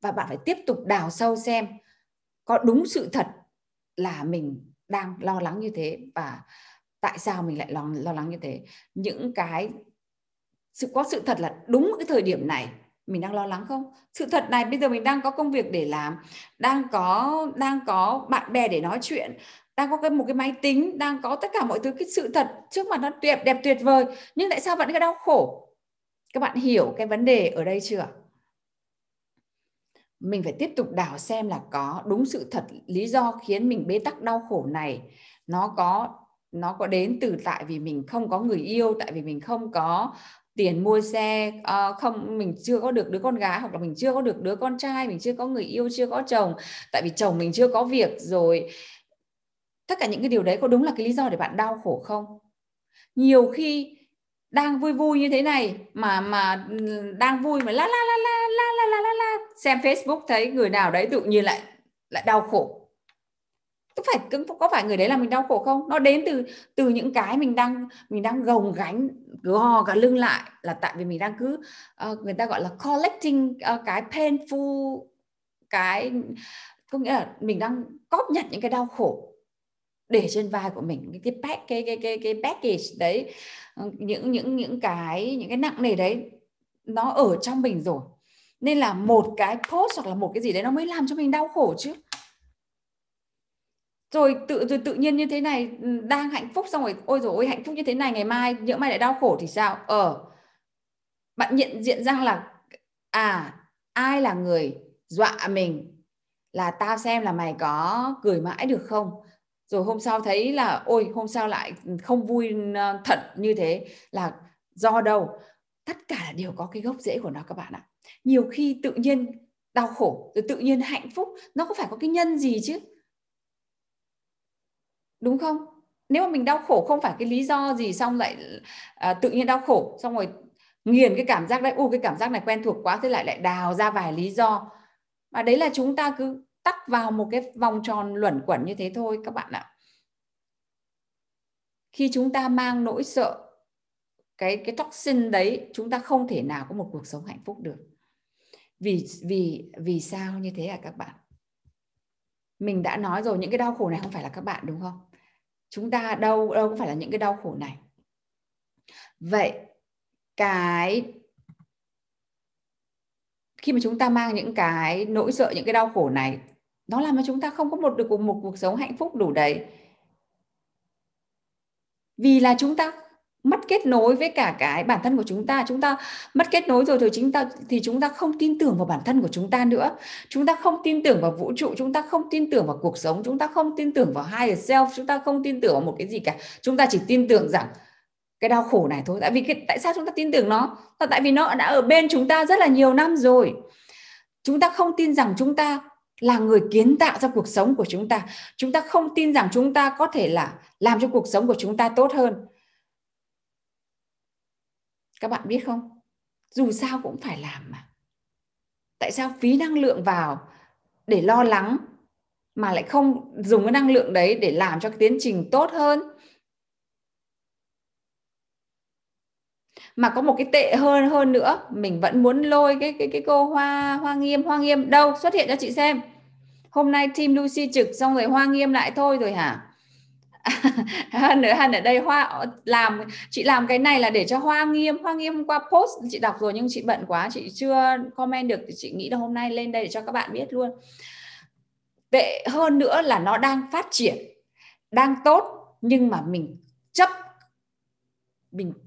Và bạn phải tiếp tục đào sâu xem có đúng sự thật là mình đang lo lắng như thế và tại sao mình lại lo lắng như thế. Những cái có sự thật là đúng cái thời điểm này mình đang lo lắng không? Sự thật này bây giờ mình đang có công việc để làm, đang có bạn bè để nói chuyện, đang có một cái máy tính, đang có tất cả mọi thứ, cái sự thật trước mặt nó đẹp tuyệt vời, nhưng tại sao vẫn cái đau khổ? Các bạn hiểu cái vấn đề ở đây chưa? Mình phải tiếp tục đào xem là có đúng sự thật, lý do khiến mình bế tắc đau khổ này nó có đến từ tại vì mình không có người yêu, tại vì mình không có tiền mua xe, không, mình chưa có được đứa con gái, hoặc là mình chưa có được đứa con trai, mình chưa có người yêu, chưa có chồng, tại vì chồng mình chưa có việc rồi. Tất cả những cái điều đấy có đúng là cái lý do để bạn đau khổ không? Nhiều khi đang vui vui như thế này mà đang vui mà la la la xem Facebook thấy người nào đấy tự nhiên lại đau khổ. Có phải người đấy là mình đau khổ không? Nó đến từ những cái mình đang gồng gánh, cứ hò cả lưng lại, là tại vì mình đang cứ người ta gọi là collecting cái painful, cái có nghĩa là mình đang cóp nhặt những cái đau khổ để trên vai của mình, cái package đấy, những cái nặng nề đấy nó ở trong mình rồi, nên là một cái post hoặc là một cái gì đấy nó mới làm cho mình đau khổ chứ. Rồi tự nhiên như thế này đang hạnh phúc, xong rồi ôi dồi ôi hạnh phúc như thế này, ngày mai nhỡ mai lại đau khổ thì sao? Bạn nhận diện rằng là ai là người dọa mình, là tao xem là mày có cười mãi được không, rồi hôm sau thấy là ôi hôm sau lại không vui thật như thế, là do đâu? Tất cả là đều có cái gốc rễ của nó các bạn ạ. Nhiều khi tự nhiên đau khổ rồi tự nhiên hạnh phúc, nó có phải có cái nhân gì chứ, đúng không? Nếu mà mình đau khổ không phải cái lý do gì, xong lại tự nhiên đau khổ, xong rồi nghiền cái cảm giác đấy, cái cảm giác này quen thuộc quá, thế lại đào ra vài lý do, và đấy là chúng ta cứ tắc vào một cái vòng tròn luẩn quẩn như thế thôi các bạn ạ. Khi chúng ta mang nỗi sợ, cái toxin đấy, chúng ta không thể nào có một cuộc sống hạnh phúc được. Vì sao như thế à các bạn? Mình đã nói rồi, những cái đau khổ này không phải là các bạn, đúng không? Chúng ta đâu có phải là những cái đau khổ này. Vậy khi mà chúng ta mang những cái nỗi sợ, những cái đau khổ này, nó làm cho chúng ta không có một cuộc sống hạnh phúc đủ đầy. Vì là chúng ta mất kết nối với cả cái bản thân của chúng ta. Chúng ta mất kết nối rồi thì chúng ta không tin tưởng vào bản thân của chúng ta nữa. Chúng ta không tin tưởng vào vũ trụ, chúng ta không tin tưởng vào cuộc sống, chúng ta không tin tưởng vào higher self, chúng ta không tin tưởng vào một cái gì cả. Chúng ta chỉ tin tưởng rằng cái đau khổ này thôi. Tại sao chúng ta tin tưởng nó? Là tại vì nó đã ở bên chúng ta rất là nhiều năm rồi. Chúng ta không tin rằng chúng ta là người kiến tạo ra cuộc sống của chúng ta. Chúng ta không tin rằng chúng ta có thể là làm cho cuộc sống của chúng ta tốt hơn. Các bạn biết không? Dù sao cũng phải làm mà. Tại sao phí năng lượng vào để lo lắng mà lại không dùng cái năng lượng đấy để làm cho cái tiến trình tốt hơn? Mà có một cái tệ hơn nữa, mình vẫn muốn lôi cái cô Hoa Nghiêm đâu xuất hiện cho chị xem. Hôm nay team Lucy trực xong rồi Hoa Nghiêm lại thôi rồi hả? Hân ở đây, Hoa làm, chị làm cái này là để cho Hoa Nghiêm hôm qua post chị đọc rồi nhưng chị bận quá, chị chưa comment được, chị nghĩ là hôm nay lên đây để cho các bạn biết luôn. Tệ hơn nữa là nó đang phát triển, đang tốt, nhưng mà mình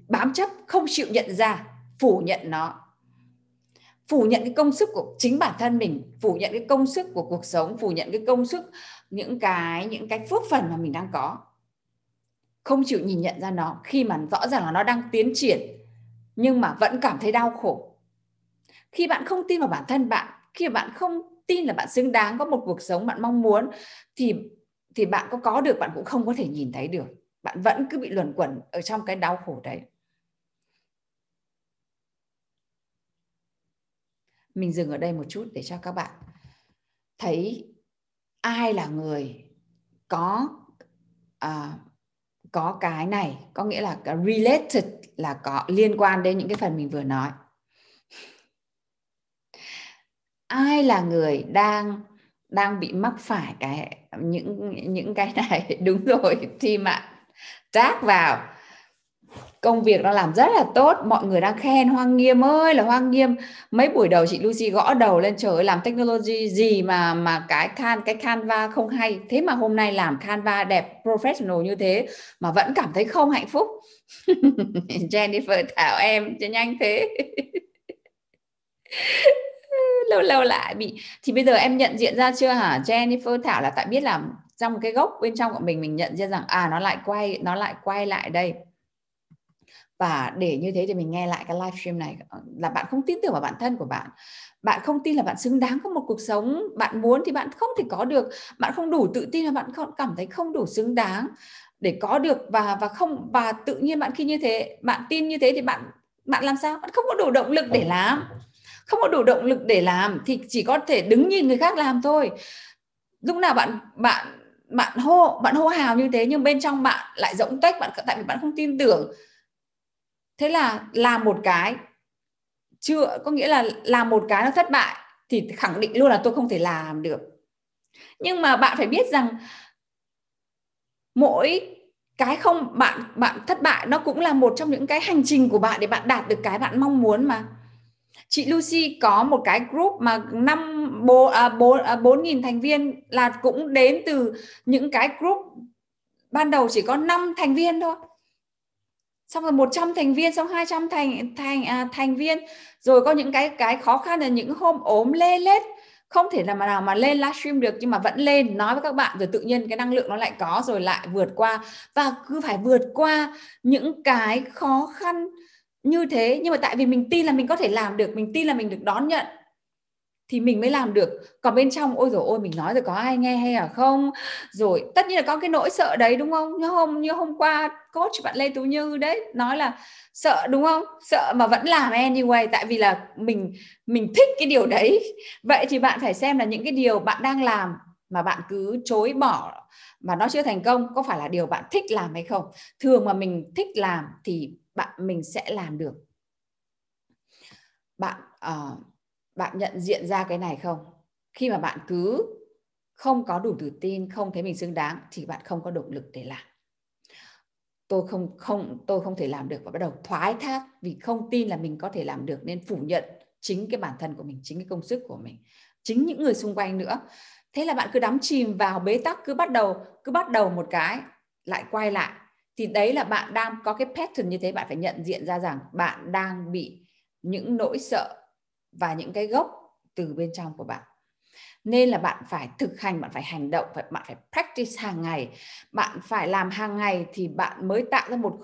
bám chấp, không chịu nhận ra, phủ nhận nó, phủ nhận cái công sức của chính bản thân mình, phủ nhận cái công sức của cuộc sống, phủ nhận cái công sức, những cái phước phần mà mình đang có, không chịu nhìn nhận ra nó. Khi mà rõ ràng là nó đang tiến triển nhưng mà vẫn cảm thấy đau khổ. Khi bạn không tin vào bản thân bạn, khi bạn không tin là bạn xứng đáng có một cuộc sống bạn mong muốn, thì bạn có được, bạn cũng không có thể nhìn thấy được. Bạn vẫn cứ bị luẩn quẩn ở trong cái đau khổ đấy. Mình dừng ở đây một chút để cho các bạn thấy ai là người có cái này, có nghĩa là related, là có liên quan đến những cái phần mình vừa nói. Ai là người đang bị mắc phải những cái này? Đúng rồi, thì mà tác vào công việc nó làm rất là tốt, mọi người đang khen Hoa Nghiêm ơi là Hoa Nghiêm. Mấy buổi đầu chị Lucy gõ đầu lên, trời ơi làm technology gì mà cái Canva không hay, thế mà hôm nay làm Canva đẹp professional như thế mà vẫn cảm thấy không hạnh phúc. Jennifer Thảo em cho nhanh thế. lâu lại bị, thì bây giờ em nhận diện ra chưa hả Jennifer Thảo? Là tại biết là trong cái gốc bên trong của mình nhận ra rằng nó lại quay lại đây. Và để như thế thì mình nghe lại cái livestream này là bạn không tin tưởng vào bản thân của bạn. Bạn không tin là bạn xứng đáng có một cuộc sống bạn muốn thì bạn không thể có được. Bạn không đủ tự tin là bạn cảm thấy không đủ xứng đáng để có được và tự nhiên bạn khi như thế, bạn tin như thế thì bạn làm sao? Bạn không có đủ động lực để làm. Không có đủ động lực để làm thì chỉ có thể đứng nhìn người khác làm thôi. Lúc nào bạn hô hào như thế nhưng bên trong bạn lại rỗng tuếch, tại vì bạn không tin tưởng. Thế là làm một cái chưa, có nghĩa là làm một cái nó thất bại thì khẳng định luôn là tôi không thể làm được. Nhưng mà bạn phải biết rằng mỗi cái không bạn thất bại nó cũng là một trong những cái hành trình của bạn để bạn đạt được cái bạn mong muốn mà. Chị Lucy có một cái group mà 4.000 thành viên là cũng đến từ những cái group ban đầu chỉ có 5 thành viên thôi. Xong rồi 100 thành viên, xong 200 thành viên. Rồi có những cái khó khăn là những hôm ốm lê lết, không thể nào mà lên livestream được nhưng mà vẫn lên nói với các bạn, rồi tự nhiên cái năng lượng nó lại có, rồi lại vượt qua. Và cứ phải vượt qua những cái khó khăn như thế, nhưng mà tại vì mình tin là mình có thể làm được, mình tin là mình được đón nhận thì mình mới làm được. Còn bên trong ôi dồi ôi, mình nói rồi có ai nghe hay là không, rồi tất nhiên là có cái nỗi sợ đấy, đúng không? Như hôm qua coach bạn Lê Tú Như đấy nói là sợ, đúng không? Sợ mà vẫn làm anyway, tại vì là mình thích cái điều đấy. Vậy thì bạn phải xem là những cái điều bạn đang làm mà bạn cứ chối bỏ mà nó chưa thành công có phải là điều bạn thích làm hay không. Thường mà mình thích làm thì mình sẽ làm được. Bạn nhận diện ra cái này không? Khi mà bạn cứ không có đủ tự tin, không thấy mình xứng đáng thì bạn không có động lực để làm. Tôi không thể làm được, và bắt đầu thoái thác vì không tin là mình có thể làm được, nên phủ nhận chính cái bản thân của mình, chính cái công sức của mình, chính những người xung quanh nữa. Thế là bạn cứ đắm chìm vào bế tắc, cứ bắt đầu một cái lại quay lại. Thì đấy là bạn đang có cái pattern như thế. Bạn phải nhận diện ra rằng bạn đang bị những nỗi sợ và những cái gốc từ bên trong của bạn. Nên là bạn phải thực hành, bạn phải hành động, bạn phải practice hàng ngày. Bạn phải làm hàng ngày thì bạn mới tạo ra một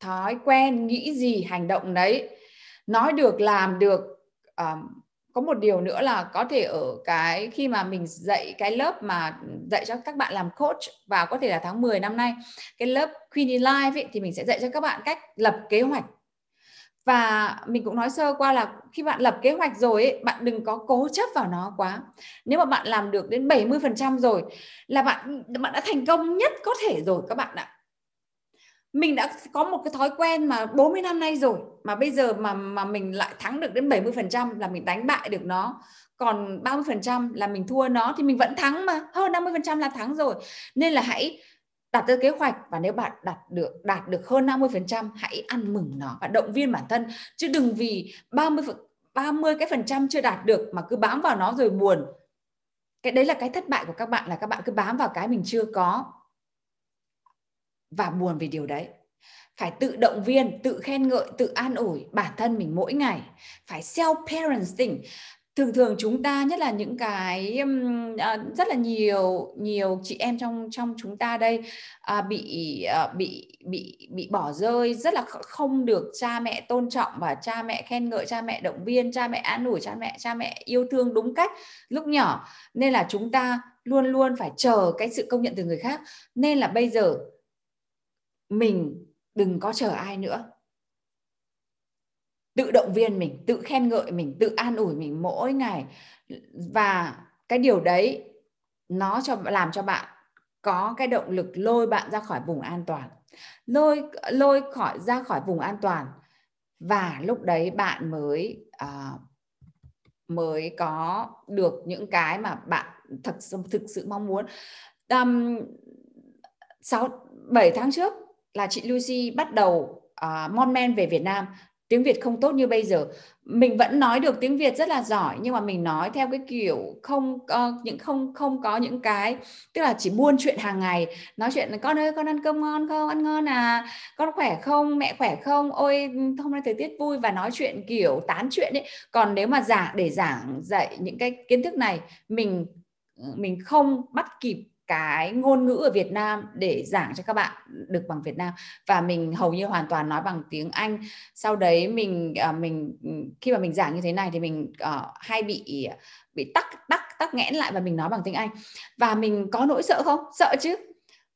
thói quen, nghĩ gì hành động đấy. Nói được, làm được. Có một điều nữa là có thể ở cái khi mà mình dạy cái lớp mà dạy cho các bạn làm coach vào có thể là tháng 10 năm nay, cái lớp Queen in Life ấy, thì mình sẽ dạy cho các bạn cách lập kế hoạch. Và mình cũng nói sơ qua là khi bạn lập kế hoạch rồi ấy, bạn đừng có cố chấp vào nó quá. Nếu mà bạn làm được đến 70% rồi là bạn đã thành công nhất có thể rồi các bạn ạ. Mình đã có một cái thói quen mà 40 năm nay rồi, mà bây giờ mà mình lại thắng được đến 70% là mình đánh bại được nó. Còn 30% là mình thua nó thì mình vẫn thắng mà. Hơn 50% là thắng rồi. Nên là hãy đặt ra kế hoạch, và nếu bạn đạt được hơn 50% hãy ăn mừng nó và động viên bản thân. Chứ đừng vì 30 cái phần trăm chưa đạt được mà cứ bám vào nó rồi buồn. Cái đấy là cái thất bại của các bạn, là các bạn cứ bám vào cái mình chưa có và buồn vì điều đấy. Phải tự động viên, tự khen ngợi, tự an ủi bản thân mình mỗi ngày. Phải self-parenting. Thường chúng ta, nhất là những cái rất là nhiều chị em trong chúng ta đây bị bỏ rơi, rất là không được cha mẹ tôn trọng và cha mẹ khen ngợi, cha mẹ động viên, cha mẹ an ủi, cha mẹ yêu thương đúng cách lúc nhỏ. Nên là chúng ta luôn luôn phải chờ cái sự công nhận từ người khác. Nên là bây giờ mình đừng có chờ ai nữa. Tự động viên mình, tự khen ngợi mình, tự an ủi mình mỗi ngày. Và cái điều đấy nó làm cho bạn có cái động lực lôi bạn ra khỏi vùng an toàn. Lôi ra khỏi vùng an toàn. Và lúc đấy bạn mới có được những cái mà bạn thực sự mong muốn. 7 tháng trước là chị Lucy bắt đầu mon men về Việt Nam. Tiếng Việt không tốt như bây giờ. Mình vẫn nói được tiếng Việt rất là giỏi, nhưng mà mình nói theo cái kiểu không có những cái, tức là chỉ buôn chuyện hàng ngày, nói chuyện là con ơi con ăn cơm ngon không, ăn ngon à, con khỏe không, mẹ khỏe không, ôi hôm nay thời tiết vui, và nói chuyện kiểu tán chuyện ấy. Còn nếu mà giảng dạy những cái kiến thức này, mình không bắt kịp cái ngôn ngữ ở Việt Nam để giảng cho các bạn được bằng Việt Nam, và mình hầu như hoàn toàn nói bằng tiếng Anh. Sau đấy mình khi mà mình giảng như thế này thì mình hay bị tắc nghẽn lại và mình nói bằng tiếng Anh. Và mình có nỗi sợ không? Sợ chứ.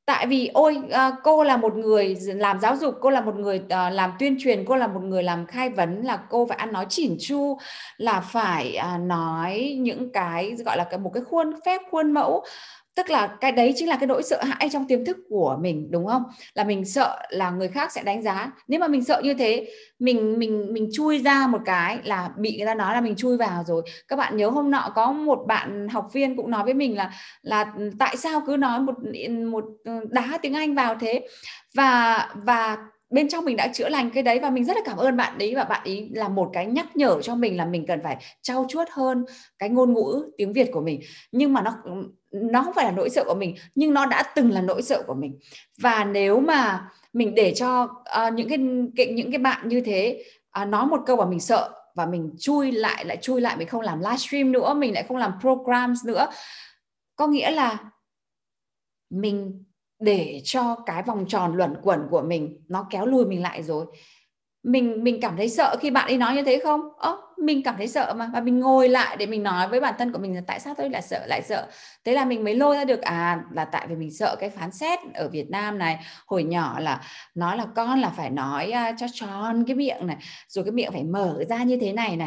Tại vì ôi cô là một người làm giáo dục, cô là một người làm tuyên truyền, cô là một người làm khai vấn, là cô phải ăn nói chỉn chu, là phải nói những cái gọi là một cái khuôn phép, khuôn mẫu. Tức là cái đấy chính là cái nỗi sợ hãi trong tiềm thức của mình, đúng không? Là mình sợ là người khác sẽ đánh giá. Nếu mà mình sợ như thế, mình chui ra một cái là bị người ta nói là mình chui vào rồi. Các bạn nhớ hôm nọ có một bạn học viên cũng nói với mình là tại sao cứ nói một đá tiếng Anh vào thế. Và bên trong mình đã chữa lành cái đấy, và mình rất là cảm ơn bạn ấy, và bạn ấy là một cái nhắc nhở cho mình là mình cần phải trau chuốt hơn cái ngôn ngữ tiếng Việt của mình. Nhưng mà nó không phải là nỗi sợ của mình, nhưng nó đã từng là nỗi sợ của mình. Và nếu mà mình để cho những cái bạn như thế nói một câu mà mình sợ, và mình chui lại, mình không làm livestream nữa, mình lại không làm programs nữa, có nghĩa là mình để cho cái vòng tròn luẩn quẩn của mình nó kéo lùi mình lại rồi. Mình cảm thấy sợ khi bạn ấy nói như thế không? Mình cảm thấy sợ mà. Và mình ngồi lại để mình nói với bản thân của mình là tại sao tôi lại sợ. Thế là mình mới lôi ra được là tại vì mình sợ cái phán xét ở Việt Nam này. Hồi nhỏ là nói là con là phải nói cho tròn cái miệng này, rồi cái miệng phải mở ra như thế này.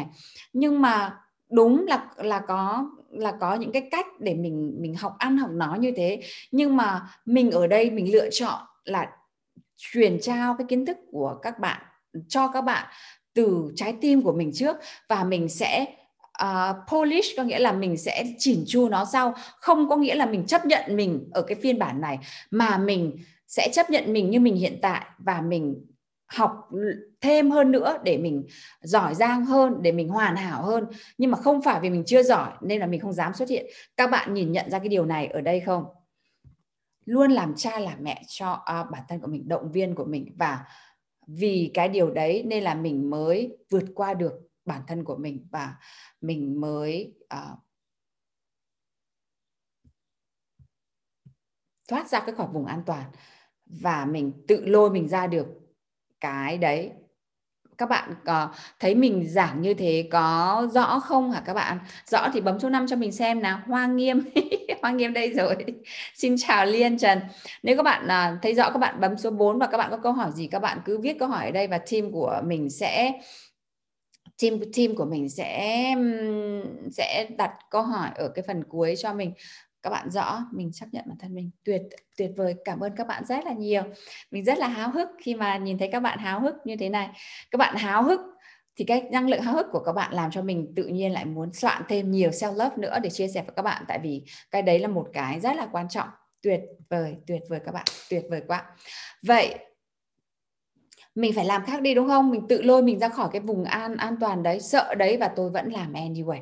Nhưng mà đúng là có những cái cách để mình học ăn học nói như thế, nhưng mà mình ở đây mình lựa chọn là truyền trao cái kiến thức của các bạn cho các bạn từ trái tim của mình trước, và mình sẽ polish, có nghĩa là mình sẽ chỉnh chu nó sau. Không có nghĩa là mình chấp nhận mình ở cái phiên bản này, mà mình sẽ chấp nhận mình như mình hiện tại, và mình học thêm hơn nữa để mình giỏi giang hơn, để mình hoàn hảo hơn. Nhưng mà không phải vì mình chưa giỏi nên là mình không dám xuất hiện. Các bạn nhìn nhận ra cái điều này ở đây không? Luôn làm cha làm mẹ cho bản thân của mình, động viên của mình, và vì cái điều đấy nên là mình mới vượt qua được bản thân của mình, và mình mới thoát ra cái khỏi vùng an toàn, và mình tự lôi mình ra được cái đấy. Các bạn thấy mình giảng như thế có rõ không hả các bạn? Rõ thì bấm số 5 cho mình xem nào. Hoa Nghiêm. Hoa Nghiêm đây rồi. Xin chào Liên Trần. Nếu các bạn thấy rõ, các bạn bấm số 4, và các bạn có câu hỏi gì các bạn cứ viết câu hỏi ở đây, và team của mình sẽ đặt câu hỏi ở cái phần cuối cho mình. Các bạn rõ, mình chấp nhận bản thân mình. Tuyệt vời, cảm ơn các bạn rất là nhiều. Mình rất là háo hức khi mà nhìn thấy các bạn háo hức như thế này. Các bạn háo hức thì cái năng lượng háo hức của các bạn làm cho mình tự nhiên lại muốn soạn thêm nhiều self-love nữa để chia sẻ với các bạn. Tại vì cái đấy là một cái rất là quan trọng. Tuyệt vời các bạn, tuyệt vời quá. Vậy mình phải làm khác đi đúng không? Mình tự lôi mình ra khỏi cái vùng an toàn đấy, sợ đấy, và tôi vẫn làm anyway.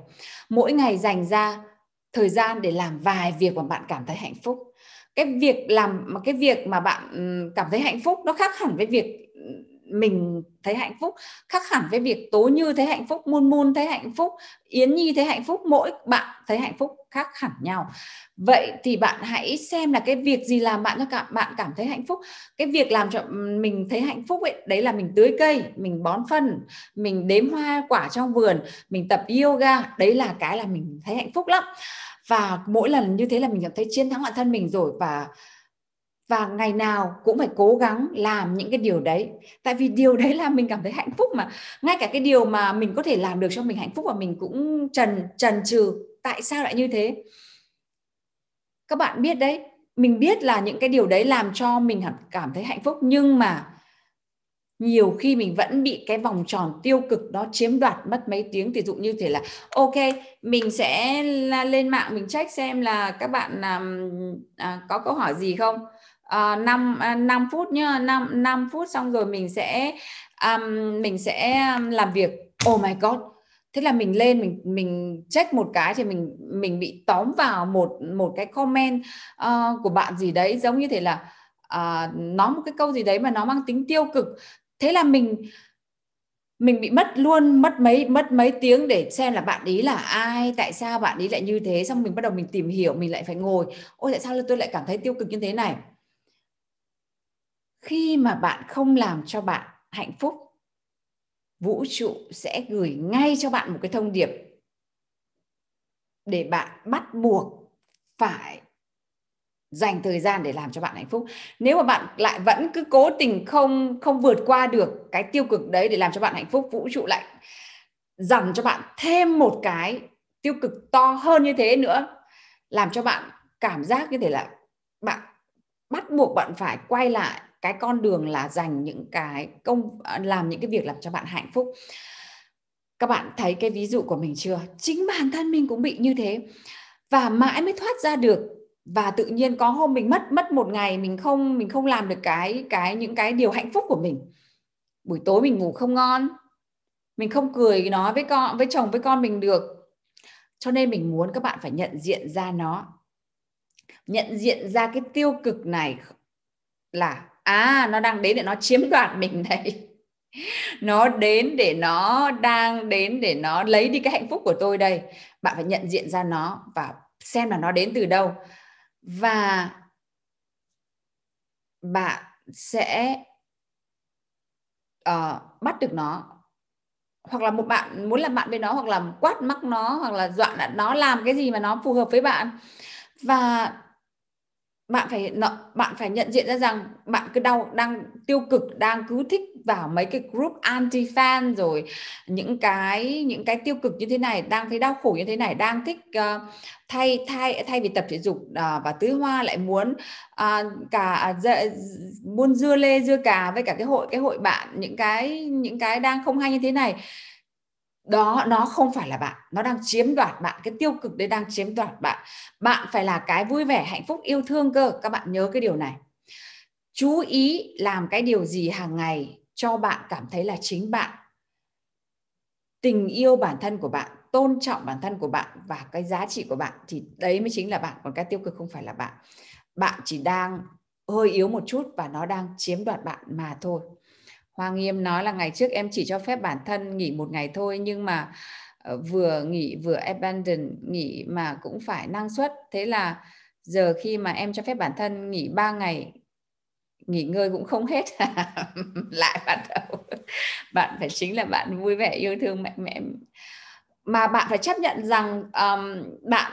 Mỗi ngày dành ra thời gian để làm vài việc mà bạn cảm thấy hạnh phúc. Cái việc mà bạn cảm thấy hạnh phúc nó khác hẳn với việc mình thấy hạnh phúc, khác hẳn với việc Tố Như thấy hạnh phúc, Mun thấy hạnh phúc, Yến Nhi thấy hạnh phúc. Mỗi bạn thấy hạnh phúc khác hẳn nhau. Vậy thì bạn hãy xem là cái việc gì làm bạn cảm thấy hạnh phúc. Cái việc làm cho mình thấy hạnh phúc ấy, đấy là mình tưới cây, mình bón phân, mình đếm hoa quả trong vườn, mình tập yoga. Đấy là cái là mình thấy hạnh phúc lắm. Và mỗi lần như thế là mình cảm thấy chiến thắng bản thân mình rồi. Và ngày nào cũng phải cố gắng làm những cái điều đấy. Tại vì điều đấy là mình cảm thấy hạnh phúc mà. Ngay cả cái điều mà mình có thể làm được cho mình hạnh phúc và mình cũng chần chừ. Tại sao lại như thế? Các bạn biết đấy. Mình biết là những cái điều đấy làm cho mình cảm thấy hạnh phúc. Nhưng mà nhiều khi mình vẫn bị cái vòng tròn tiêu cực đó chiếm đoạt mất mấy tiếng. Ví dụ như thế là ok, mình sẽ lên mạng mình check xem là các bạn có câu hỏi gì không. 5 phút nhá, 5 phút xong rồi mình sẽ làm việc. Oh my god. Thế là mình lên mình check một cái thì mình bị tóm vào một cái comment của bạn gì đấy, giống như thế là nói một cái câu gì đấy mà nó mang tính tiêu cực. Thế là mình mình bị mất luôn, mất mấy tiếng để xem là bạn ấy là ai, tại sao bạn ấy lại như thế. Xong mình bắt đầu mình tìm hiểu, mình lại phải ngồi, ôi tại sao tôi lại cảm thấy tiêu cực như thế này. Khi mà bạn không làm cho bạn hạnh phúc, vũ trụ sẽ gửi ngay cho bạn một cái thông điệp để bạn bắt buộc phải dành thời gian để làm cho bạn hạnh phúc. Nếu mà bạn lại vẫn cứ cố tình không vượt qua được cái tiêu cực đấy để làm cho bạn hạnh phúc, vũ trụ lại dằn cho bạn thêm một cái tiêu cực to hơn như thế nữa, làm cho bạn cảm giác như thế là bạn bắt buộc bạn phải quay lại cái con đường là dành những cái làm những cái việc làm cho bạn hạnh phúc. Các bạn thấy cái ví dụ của mình chưa? Chính bản thân mình cũng bị như thế và mãi mới thoát ra được. Và tự nhiên có hôm mình mất một ngày, mình không làm được những cái điều hạnh phúc của mình. Buổi tối mình ngủ không ngon, mình không cười nói với chồng với con mình được. Cho nên mình muốn các bạn phải nhận diện ra nó, nhận diện ra cái tiêu cực này là nó đang đến để nó chiếm đoạt mình đây, nó đang đến để nó lấy đi cái hạnh phúc của tôi đây. Bạn phải nhận diện ra nó và xem là nó đến từ đâu, và bạn sẽ bắt được nó, hoặc là một bạn muốn làm bạn với nó, hoặc là quát mắc nó, hoặc là dọa nó làm cái gì mà nó phù hợp với bạn. Và bạn phải nhận diện ra rằng bạn cứ đang tiêu cực, đang cứ thích vào mấy cái group anti fan, rồi những cái tiêu cực như thế này, đang thấy đau khổ như thế này, đang thích thay vì tập thể dục và tưới hoa lại muốn muốn dưa lê dưa cà với cả cái hội bạn, những cái đang không hay như thế này. Đó, nó không phải là bạn, nó đang chiếm đoạt bạn, cái tiêu cực đấy đang chiếm đoạt bạn. Bạn phải là cái vui vẻ, hạnh phúc, yêu thương cơ, các bạn nhớ cái điều này. Chú ý làm cái điều gì hàng ngày cho bạn cảm thấy là chính bạn, tình yêu bản thân của bạn, tôn trọng bản thân của bạn và cái giá trị của bạn, thì đấy mới chính là bạn, còn cái tiêu cực không phải là bạn. Bạn chỉ đang hơi yếu một chút và nó đang chiếm đoạt bạn mà thôi. Hoàng Nghiêm nói là ngày trước em chỉ cho phép bản thân nghỉ một ngày thôi, nhưng mà vừa nghỉ vừa abandon, nghỉ mà cũng phải năng suất. Thế là giờ khi mà em cho phép bản thân nghỉ 3 ngày, nghỉ ngơi cũng không hết. Lại bắt đầu. Bạn phải chính là bạn vui vẻ, yêu thương, mạnh mẽ. Mà bạn phải chấp nhận rằng bạn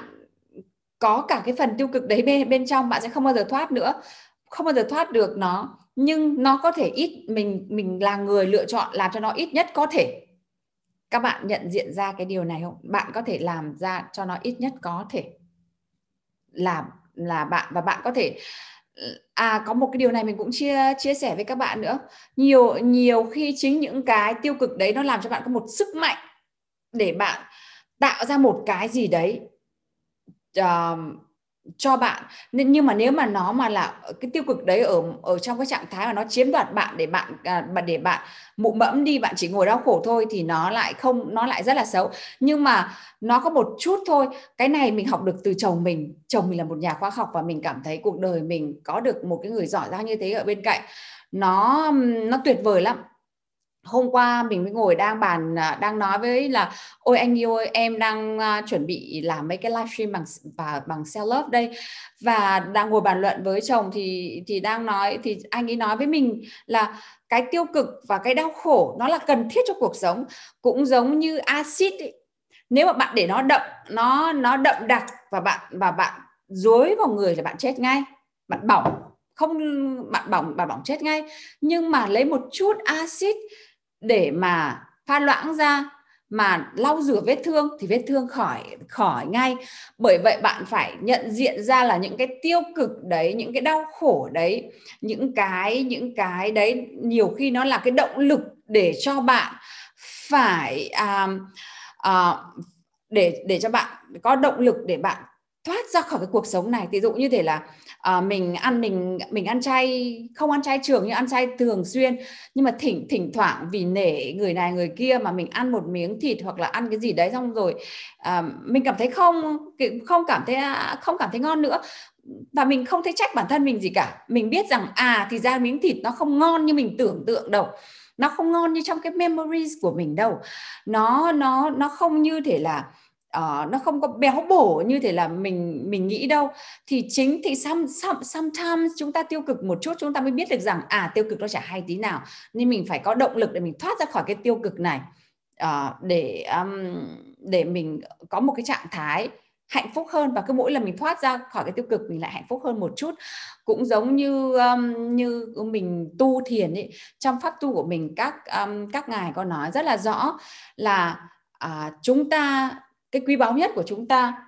có cả cái phần tiêu cực đấy bên trong, bạn sẽ không bao giờ thoát nữa. Không bao giờ thoát được nó, nhưng nó có thể ít, mình là người lựa chọn làm cho nó ít nhất có thể. Các bạn nhận diện ra cái điều này không? Bạn có thể làm ra cho nó ít nhất có thể. Là bạn, và bạn có thể có một cái điều này mình cũng chia sẻ với các bạn nữa. Nhiều khi chính những cái tiêu cực đấy nó làm cho bạn có một sức mạnh để bạn tạo ra một cái gì đấy cho bạn. Nhưng mà nếu mà nó mà là cái tiêu cực đấy ở trong cái trạng thái mà nó chiếm đoạt bạn để bạn mụ mẫm đi, bạn chỉ ngồi đau khổ thôi, thì nó lại rất là xấu. Nhưng mà nó có một chút thôi. Cái này mình học được từ chồng mình là một nhà khoa học, và mình cảm thấy cuộc đời mình có được một cái người giỏi giang như thế ở bên cạnh, nó tuyệt vời lắm. Hôm qua mình mới ngồi đang nói với là ôi anh yêu ơi, em đang chuẩn bị làm mấy cái livestream bằng self love đây, và đang ngồi bàn luận với chồng thì đang nói, thì anh ấy nói với mình là cái tiêu cực và cái đau khổ nó là cần thiết cho cuộc sống, cũng giống như axit. Nếu mà bạn để nó đậm, nó đậm đặc và bạn dối vào người là bạn chết ngay, bạn bỏng, không bạn bỏng chết ngay. Nhưng mà lấy một chút axit để mà pha loãng ra mà lau rửa vết thương thì vết thương khỏi ngay. Bởi vậy bạn phải nhận diện ra là những cái tiêu cực đấy, những cái đau khổ đấy, những cái đấy nhiều khi nó là cái động lực để cho bạn phải để cho bạn có động lực để bạn thoát ra khỏi cái cuộc sống này. Ví dụ như thế là mình ăn chay, không ăn chay trường nhưng ăn chay thường xuyên, nhưng mà thỉnh thoảng vì nể người này người kia mà mình ăn một miếng thịt hoặc là ăn cái gì đấy, xong rồi mình cảm thấy không cảm thấy ngon nữa, và mình không thấy trách bản thân mình gì cả. Mình biết rằng thì ra miếng thịt nó không ngon như mình tưởng tượng đâu, Nó không ngon như trong cái memories của mình đâu. Nó không như thế là nó không có béo bổ như thế là mình nghĩ đâu. Thì chính thì sometimes chúng ta tiêu cực một chút, chúng ta mới biết được rằng tiêu cực nó chả hay tí nào, nên mình phải có động lực để mình thoát ra khỏi cái tiêu cực này, để mình có một cái trạng thái hạnh phúc hơn. Và cứ mỗi lần mình thoát ra khỏi cái tiêu cực, mình lại hạnh phúc hơn một chút. Cũng giống như như mình tu thiền ấy, trong pháp tu của mình các ngài có nói rất là rõ là chúng ta, cái quý báu nhất của chúng ta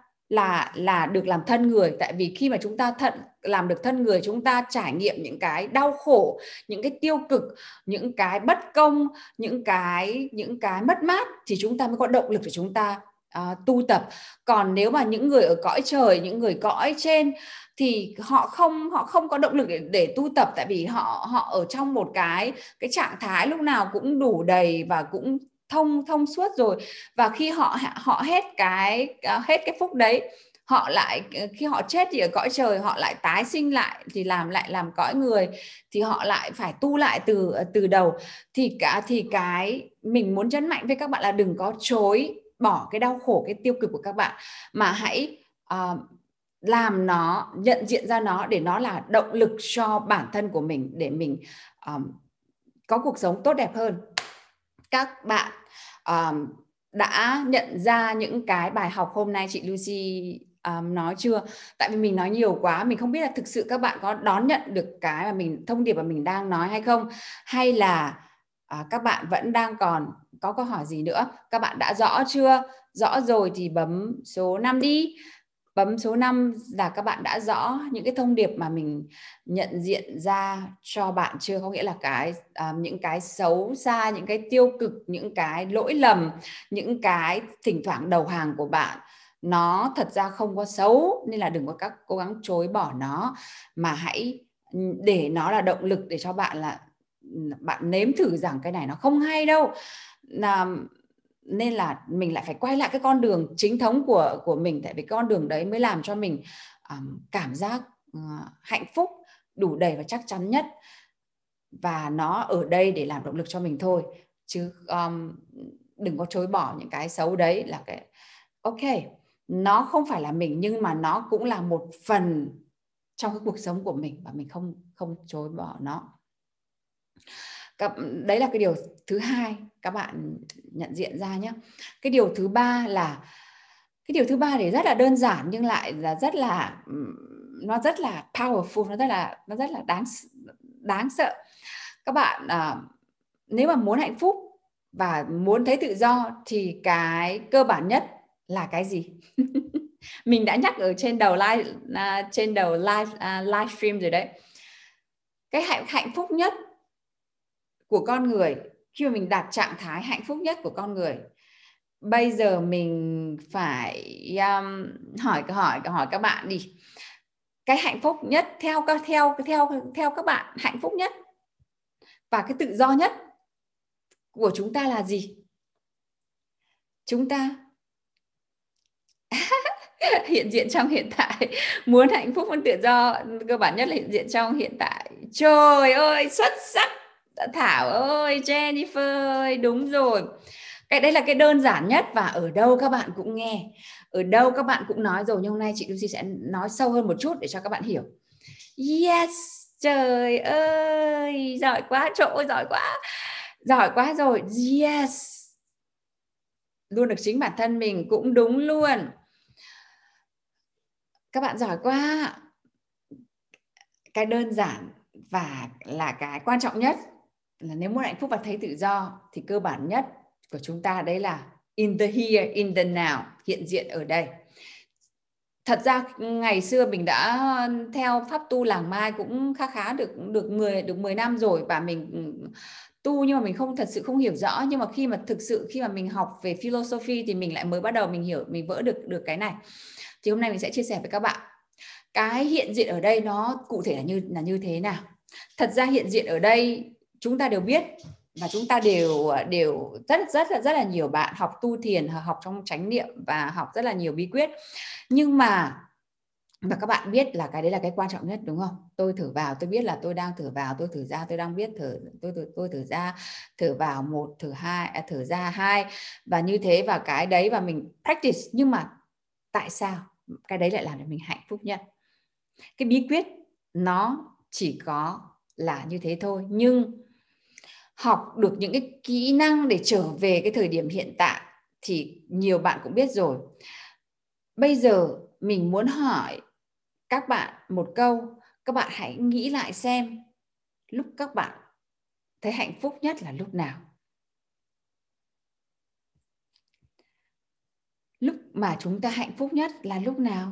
là được làm thân người. Tại vì khi mà chúng ta làm được thân người, chúng ta trải nghiệm những cái đau khổ, những cái tiêu cực, những cái bất công, những cái mất mát, thì chúng ta mới có động lực để chúng ta tu tập. Còn nếu mà những người ở cõi trời, những người cõi trên, thì họ không có động lực để tu tập. Tại vì họ ở trong một cái trạng thái lúc nào cũng đủ đầy và cũng thông suốt rồi. Và khi họ hết cái phúc đấy, họ lại, khi họ chết thì ở cõi trời họ lại tái sinh lại, thì làm cõi người, thì họ lại phải tu lại từ đầu. Thì cái mình muốn nhấn mạnh với các bạn là đừng có chối bỏ cái đau khổ, cái tiêu cực của các bạn, mà hãy làm nó, nhận diện ra nó, để nó là động lực cho bản thân của mình, để mình có cuộc sống tốt đẹp hơn. Các bạn đã nhận ra những cái bài học hôm nay chị Lucy nói chưa? Tại vì mình nói nhiều quá, mình không biết là thực sự các bạn có đón nhận được cái mà thông điệp mà mình đang nói hay không, hay là các bạn vẫn đang còn có câu hỏi gì nữa. Các bạn đã rõ chưa? Rõ rồi thì bấm số 5 đi. Bấm số 5 là các bạn đã rõ những cái thông điệp mà mình nhận diện ra cho bạn chưa? Có nghĩa là những cái xấu xa, những cái tiêu cực, những cái lỗi lầm, những cái thỉnh thoảng đầu hàng của bạn, nó thật ra không có xấu, nên là đừng có cố gắng chối bỏ nó, mà hãy để nó là động lực để cho bạn là bạn nếm thử rằng cái này nó không hay đâu. Nên là mình lại phải quay lại cái con đường chính thống của mình. Tại vì con đường đấy mới làm cho mình cảm giác hạnh phúc, đủ đầy và chắc chắn nhất. Và nó ở đây để làm động lực cho mình thôi, chứ đừng có chối bỏ những cái xấu đấy. Là cái ok, nó không phải là mình, nhưng mà nó cũng là một phần trong cái cuộc sống của mình, và mình không chối bỏ nó. Đấy là cái điều thứ hai các bạn nhận diện ra nhé. Cái điều thứ ba là, cái điều thứ ba thì rất là đơn giản, nhưng lại là rất là powerful, nó rất là đáng sợ. Các bạn nếu mà muốn hạnh phúc và muốn thấy tự do thì cái cơ bản nhất là cái gì? Mình đã nhắc ở trên đầu live stream rồi đấy. Cái hạnh phúc nhất của con người, khi mà mình đạt trạng thái hạnh phúc nhất của con người, bây giờ mình phải hỏi các bạn đi, cái hạnh phúc nhất theo các bạn, hạnh phúc nhất và cái tự do nhất của chúng ta là gì? Chúng ta hiện diện trong hiện tại. Muốn hạnh phúc, muốn tự do, cơ bản nhất là hiện diện trong hiện tại. Trời ơi, xuất sắc! Thảo ơi, Jennifer ơi, đúng rồi. Cái đây là cái đơn giản nhất, và ở đâu các bạn cũng nghe, ở đâu các bạn cũng nói rồi, nhưng hôm nay chị Lucy sẽ nói sâu hơn một chút để cho các bạn hiểu. Yes, trời ơi, giỏi quá, trời ơi, giỏi quá rồi. Yes, luôn được chính bản thân mình, cũng đúng luôn. Các bạn giỏi quá. Cái đơn giản và là cái quan trọng nhất là nếu muốn hạnh phúc và thấy tự do thì cơ bản nhất của chúng ta đấy là in the here, in the now, hiện diện ở đây. Thật ra ngày xưa mình đã theo pháp tu làng Mai cũng khá được 10 năm rồi, và mình tu nhưng mà mình thật sự không hiểu rõ. Nhưng mà khi mà mình học về philosophy thì mình lại mới bắt đầu mình hiểu, mình vỡ được cái này. Thì hôm nay mình sẽ chia sẻ với các bạn cái hiện diện ở đây nó cụ thể là như thế nào. Thật ra hiện diện ở đây chúng ta đều biết, và chúng ta đều rất là nhiều bạn học tu thiền, học trong chánh niệm và học rất là nhiều bí quyết. Nhưng mà Và các bạn biết là cái đấy là cái quan trọng nhất, đúng không? Tôi thử vào, tôi biết là tôi đang thử vào, tôi thử ra, tôi đang biết thử, tôi thử ra, thử vào một, thử hai, thử ra hai, và như thế. Và cái đấy và mình practice. Nhưng mà tại sao cái đấy lại làm cho mình hạnh phúc nhất? Cái bí quyết nó chỉ có là như thế thôi. Nhưng học được những cái kỹ năng để trở về cái thời điểm hiện tại thì nhiều bạn cũng biết rồi. Bây giờ mình muốn hỏi các bạn một câu, các bạn hãy nghĩ lại xem lúc các bạn thấy hạnh phúc nhất là lúc nào? Lúc mà chúng ta hạnh phúc nhất là lúc nào?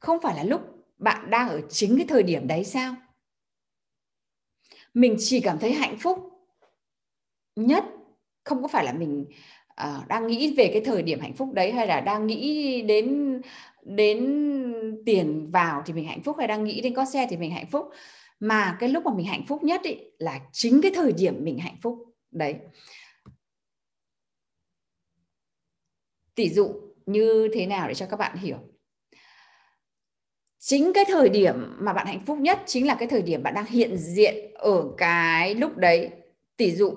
Không phải là lúc bạn đang ở chính cái thời điểm đấy sao? Mình chỉ cảm thấy hạnh phúc nhất không có phải là mình đang nghĩ về cái thời điểm hạnh phúc đấy, hay là đang nghĩ đến tiền vào thì mình hạnh phúc, hay đang nghĩ đến có xe thì mình hạnh phúc. Mà cái lúc mà mình hạnh phúc nhất ý, là chính cái thời điểm mình hạnh phúc đấy. Tỷ dụ như thế nào để cho các bạn hiểu? Chính cái thời điểm mà bạn hạnh phúc nhất chính là cái thời điểm bạn đang hiện diện ở cái lúc đấy. Tỷ dụ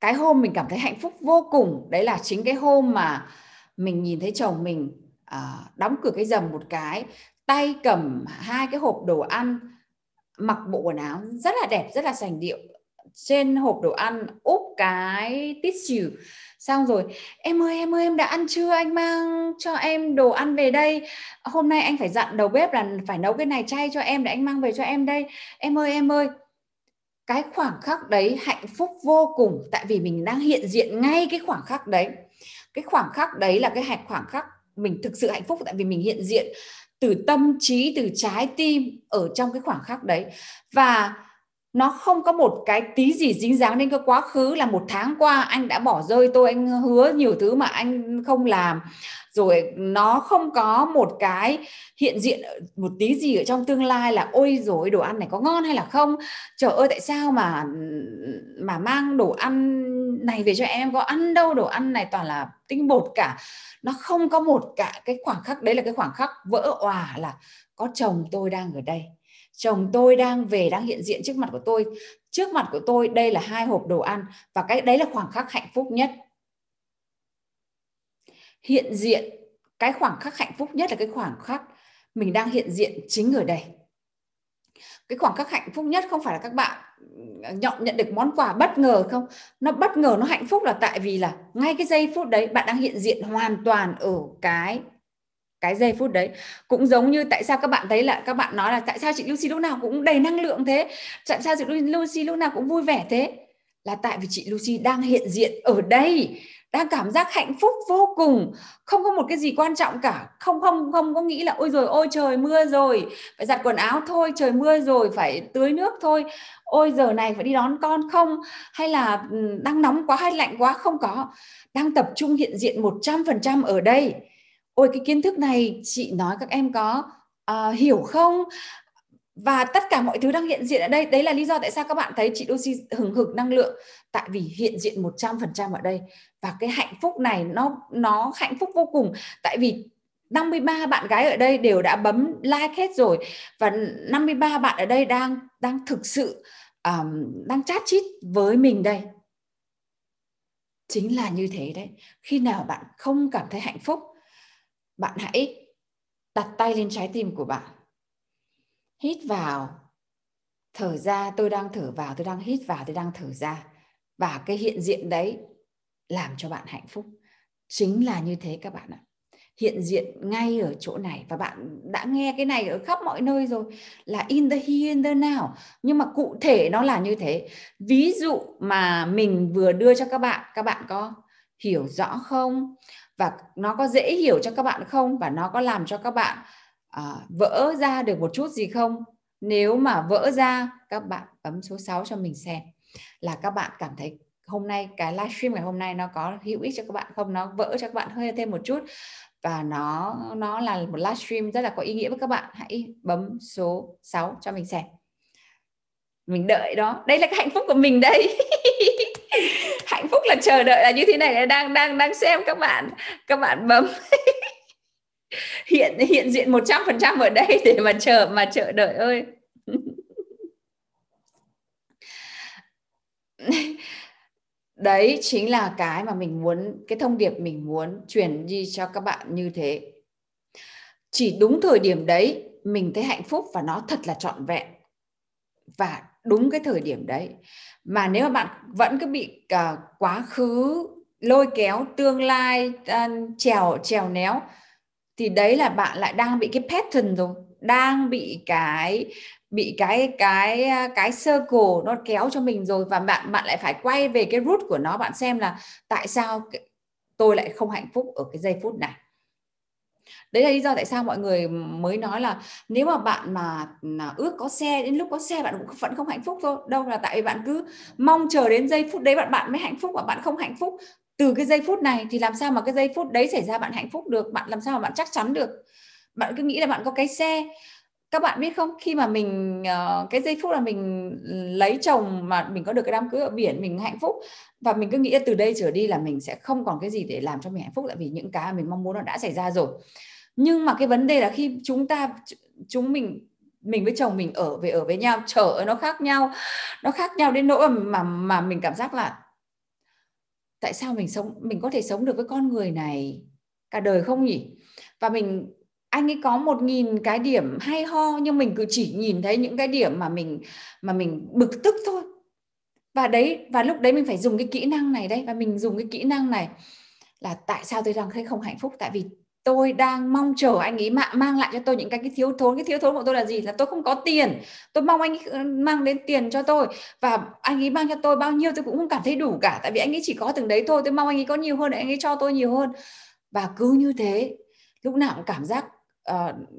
cái hôm mình cảm thấy hạnh phúc vô cùng, đấy là chính cái hôm mà mình nhìn thấy chồng mình đóng cửa cái rầm một cái, tay cầm hai cái hộp đồ ăn, mặc bộ quần áo rất là đẹp, rất là sành điệu, trên hộp đồ ăn úp cái tissue, xong rồi em ơi, em ơi, em đã ăn chưa, anh mang cho em đồ ăn về đây, hôm nay anh phải dặn đầu bếp là phải nấu cái này chay cho em để anh mang về cho em đây, em ơi, em ơi. Cái khoảng khắc đấy hạnh phúc vô cùng, tại vì mình đang hiện diện ngay cái khoảng khắc đấy. Cái khoảng khắc đấy là cái khoảng khắc mình thực sự hạnh phúc, tại vì mình hiện diện từ tâm trí, từ trái tim ở trong cái khoảng khắc đấy. Và nó không có một cái tí gì dính dáng đến cái quá khứ là một tháng qua anh đã bỏ rơi tôi, anh hứa nhiều thứ mà anh không làm. Rồi nó không có một cái hiện diện một tí gì ở trong tương lai là ôi dồi, đồ ăn này có ngon hay là không? Trời ơi, tại sao mà mang đồ ăn này về cho em có ăn đâu, đồ ăn này toàn là tinh bột cả. Nó không có một cả cái khoảng khắc, đấy là cái khoảng khắc vỡ òa là có chồng tôi đang ở đây. Chồng tôi đang về, đang hiện diện trước mặt của tôi. Trước mặt của tôi đây là hai hộp đồ ăn. Và cái đấy là khoảng khắc hạnh phúc nhất. Hiện diện, cái khoảng khắc hạnh phúc nhất là cái khoảng khắc mình đang hiện diện chính ở đây. Cái khoảng khắc hạnh phúc nhất không phải là các bạn nhận được món quà bất ngờ không? Nó bất ngờ, nó hạnh phúc là tại vì là ngay cái giây phút đấy bạn đang hiện diện hoàn toàn ở cái giây phút đấy. Cũng giống như tại sao các bạn thấy là các bạn nói là tại sao chị Lucy lúc nào cũng đầy năng lượng thế, tại sao chị Lucy lúc nào cũng vui vẻ thế, là tại vì chị Lucy đang hiện diện ở đây, đang cảm giác hạnh phúc vô cùng, không có một cái gì quan trọng cả, không có nghĩ là ôi rồi ôi trời mưa rồi phải giặt quần áo thôi, trời mưa rồi phải tưới nước thôi, ôi giờ này phải đi đón con không, hay là đang nóng quá hay lạnh quá, không có. Đang tập trung hiện diện 100% ở đây. Ôi cái kiến thức này chị nói các em có hiểu không? Và tất cả mọi thứ đang hiện diện ở đây. Đấy là lý do tại sao các bạn thấy chị Lucy hừng hực năng lượng. Tại vì hiện diện 100% ở đây. Và cái hạnh phúc này nó hạnh phúc vô cùng. Tại vì 53 bạn gái ở đây đều đã bấm like hết rồi. Và 53 bạn ở đây đang thực sự đang chat chít với mình đây. Chính là như thế đấy. Khi nào bạn không cảm thấy hạnh phúc, bạn hãy đặt tay lên trái tim của bạn. Hít vào, thở ra, tôi đang thở vào, tôi đang hít vào, tôi đang thở ra. Và cái hiện diện đấy làm cho bạn hạnh phúc. Chính là như thế các bạn ạ. Hiện diện ngay ở chỗ này. Và bạn đã nghe cái này ở khắp mọi nơi rồi. Là in the here and the now. Nhưng mà cụ thể nó là như thế. Ví dụ mà mình vừa đưa cho các bạn có hiểu rõ không? Và nó có dễ hiểu cho các bạn không? Và nó có làm cho các bạn vỡ ra được một chút gì không? Nếu mà vỡ ra, các bạn bấm số 6 cho mình xem. Là các bạn cảm thấy hôm nay, cái livestream ngày hôm nay nó có hữu ích cho các bạn không? Nó vỡ cho các bạn hơi thêm một chút. Và nó là một livestream rất là có ý nghĩa với các bạn. Hãy bấm số 6 cho mình xem. Mình đợi đó. Đây là cái hạnh phúc của mình đây. Hạnh phúc là chờ đợi là như thế này, đang xem các bạn bấm hiện diện 100% ở đây để mà chờ đợi ơi. Đấy chính là cái mà mình muốn, cái thông điệp mình muốn truyền đi cho các bạn như thế. Chỉ đúng thời điểm đấy mình thấy hạnh phúc và nó thật là trọn vẹn. Và đúng cái thời điểm đấy. Mà nếu mà bạn vẫn cứ bị quá khứ lôi kéo, tương lai trèo néo, thì đấy là bạn lại đang bị cái pattern rồi, đang bị cái circle nó kéo cho mình rồi. Và bạn lại phải quay về cái root của nó, bạn xem là tại sao tôi lại không hạnh phúc ở cái giây phút này. Đấy là lý do tại sao mọi người mới nói là nếu mà bạn mà ước có xe, đến lúc có xe bạn cũng vẫn không hạnh phúc thôi. Đâu là tại vì bạn cứ mong chờ đến giây phút đấy bạn mới hạnh phúc, mà bạn không hạnh phúc từ cái giây phút này thì làm sao mà cái giây phút đấy xảy ra bạn hạnh phúc được, bạn làm sao mà bạn chắc chắn được. Bạn cứ nghĩ là bạn có cái xe. Các bạn biết không, khi mà mình cái giây phút là mình lấy chồng mà mình có được cái đám cưới ở biển mình hạnh phúc, và mình cứ nghĩ là từ đây trở đi là mình sẽ không còn cái gì để làm cho mình hạnh phúc, tại vì những cái mình mong muốn nó đã xảy ra rồi. Nhưng mà cái vấn đề là khi mình với chồng mình ở với nhau, trời ơi, nó khác nhau đến nỗi mà mình cảm giác là tại sao mình có thể sống được với con người này cả đời không nhỉ. Và anh ấy có 1.000 cái điểm hay ho, nhưng mình cứ chỉ nhìn thấy những cái điểm mà mình bực tức thôi. Và lúc đấy mình phải dùng cái kỹ năng này đấy. Và mình dùng cái kỹ năng này là tại sao tôi đang thấy không hạnh phúc, tại vì tôi đang mong chờ anh ấy mang lại cho tôi những cái thiếu thốn. Cái thiếu thốn của tôi là gì? Là tôi không có tiền. Tôi mong anh ấy mang đến tiền cho tôi. Và anh ấy mang cho tôi bao nhiêu tôi cũng không cảm thấy đủ cả. Tại vì anh ấy chỉ có từng đấy thôi. Tôi mong anh ấy có nhiều hơn để anh ấy cho tôi nhiều hơn. Và cứ như thế, lúc nào cũng cảm giác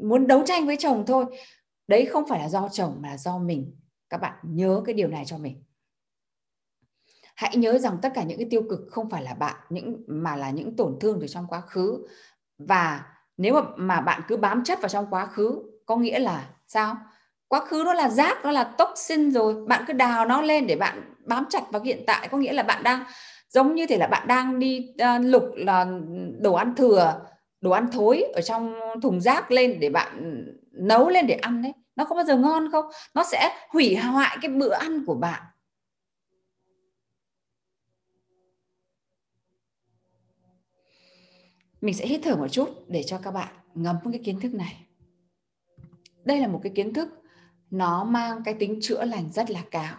muốn đấu tranh với chồng thôi. Đấy không phải là do chồng mà là do mình. Các bạn nhớ cái điều này cho mình. Hãy nhớ rằng tất cả những cái tiêu cực không phải là bạn, mà là những tổn thương từ trong quá khứ. Và nếu mà bạn cứ bám chấp vào trong quá khứ, có nghĩa là sao? Quá khứ nó là rác, nó là toxin rồi. Bạn cứ đào nó lên để bạn bám chặt vào hiện tại. Có nghĩa là bạn đang giống như thể là bạn đang đi lục là đồ ăn thừa, đồ ăn thối ở trong thùng rác lên để bạn nấu lên để ăn đấy. Nó không bao giờ ngon không? Nó sẽ hủy hoại cái bữa ăn của bạn. Mình sẽ hít thở một chút để cho các bạn ngấm cái kiến thức này. Đây là một cái kiến thức nó mang cái tính chữa lành rất là cao.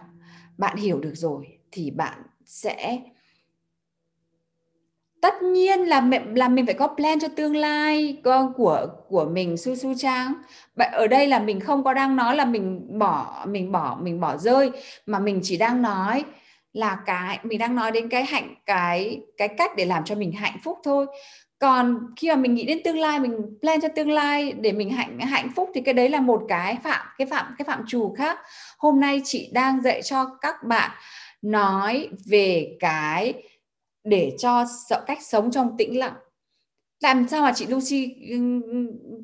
Bạn hiểu được rồi thì bạn sẽ... Tất nhiên là mình phải có plan cho tương lai của mình, Su Trang. Ở đây là mình không có đang nói là mình bỏ rơi, mà mình chỉ đang nói là mình đang nói đến cái cách để làm cho mình hạnh phúc thôi. Còn khi mà mình nghĩ đến tương lai, mình plan cho tương lai để mình hạnh phúc thì cái đấy là một cái phạm trù khác. Hôm nay chị đang dạy cho các bạn nói về cái để cho cách sống trong tĩnh lặng. Làm sao mà chị Lucy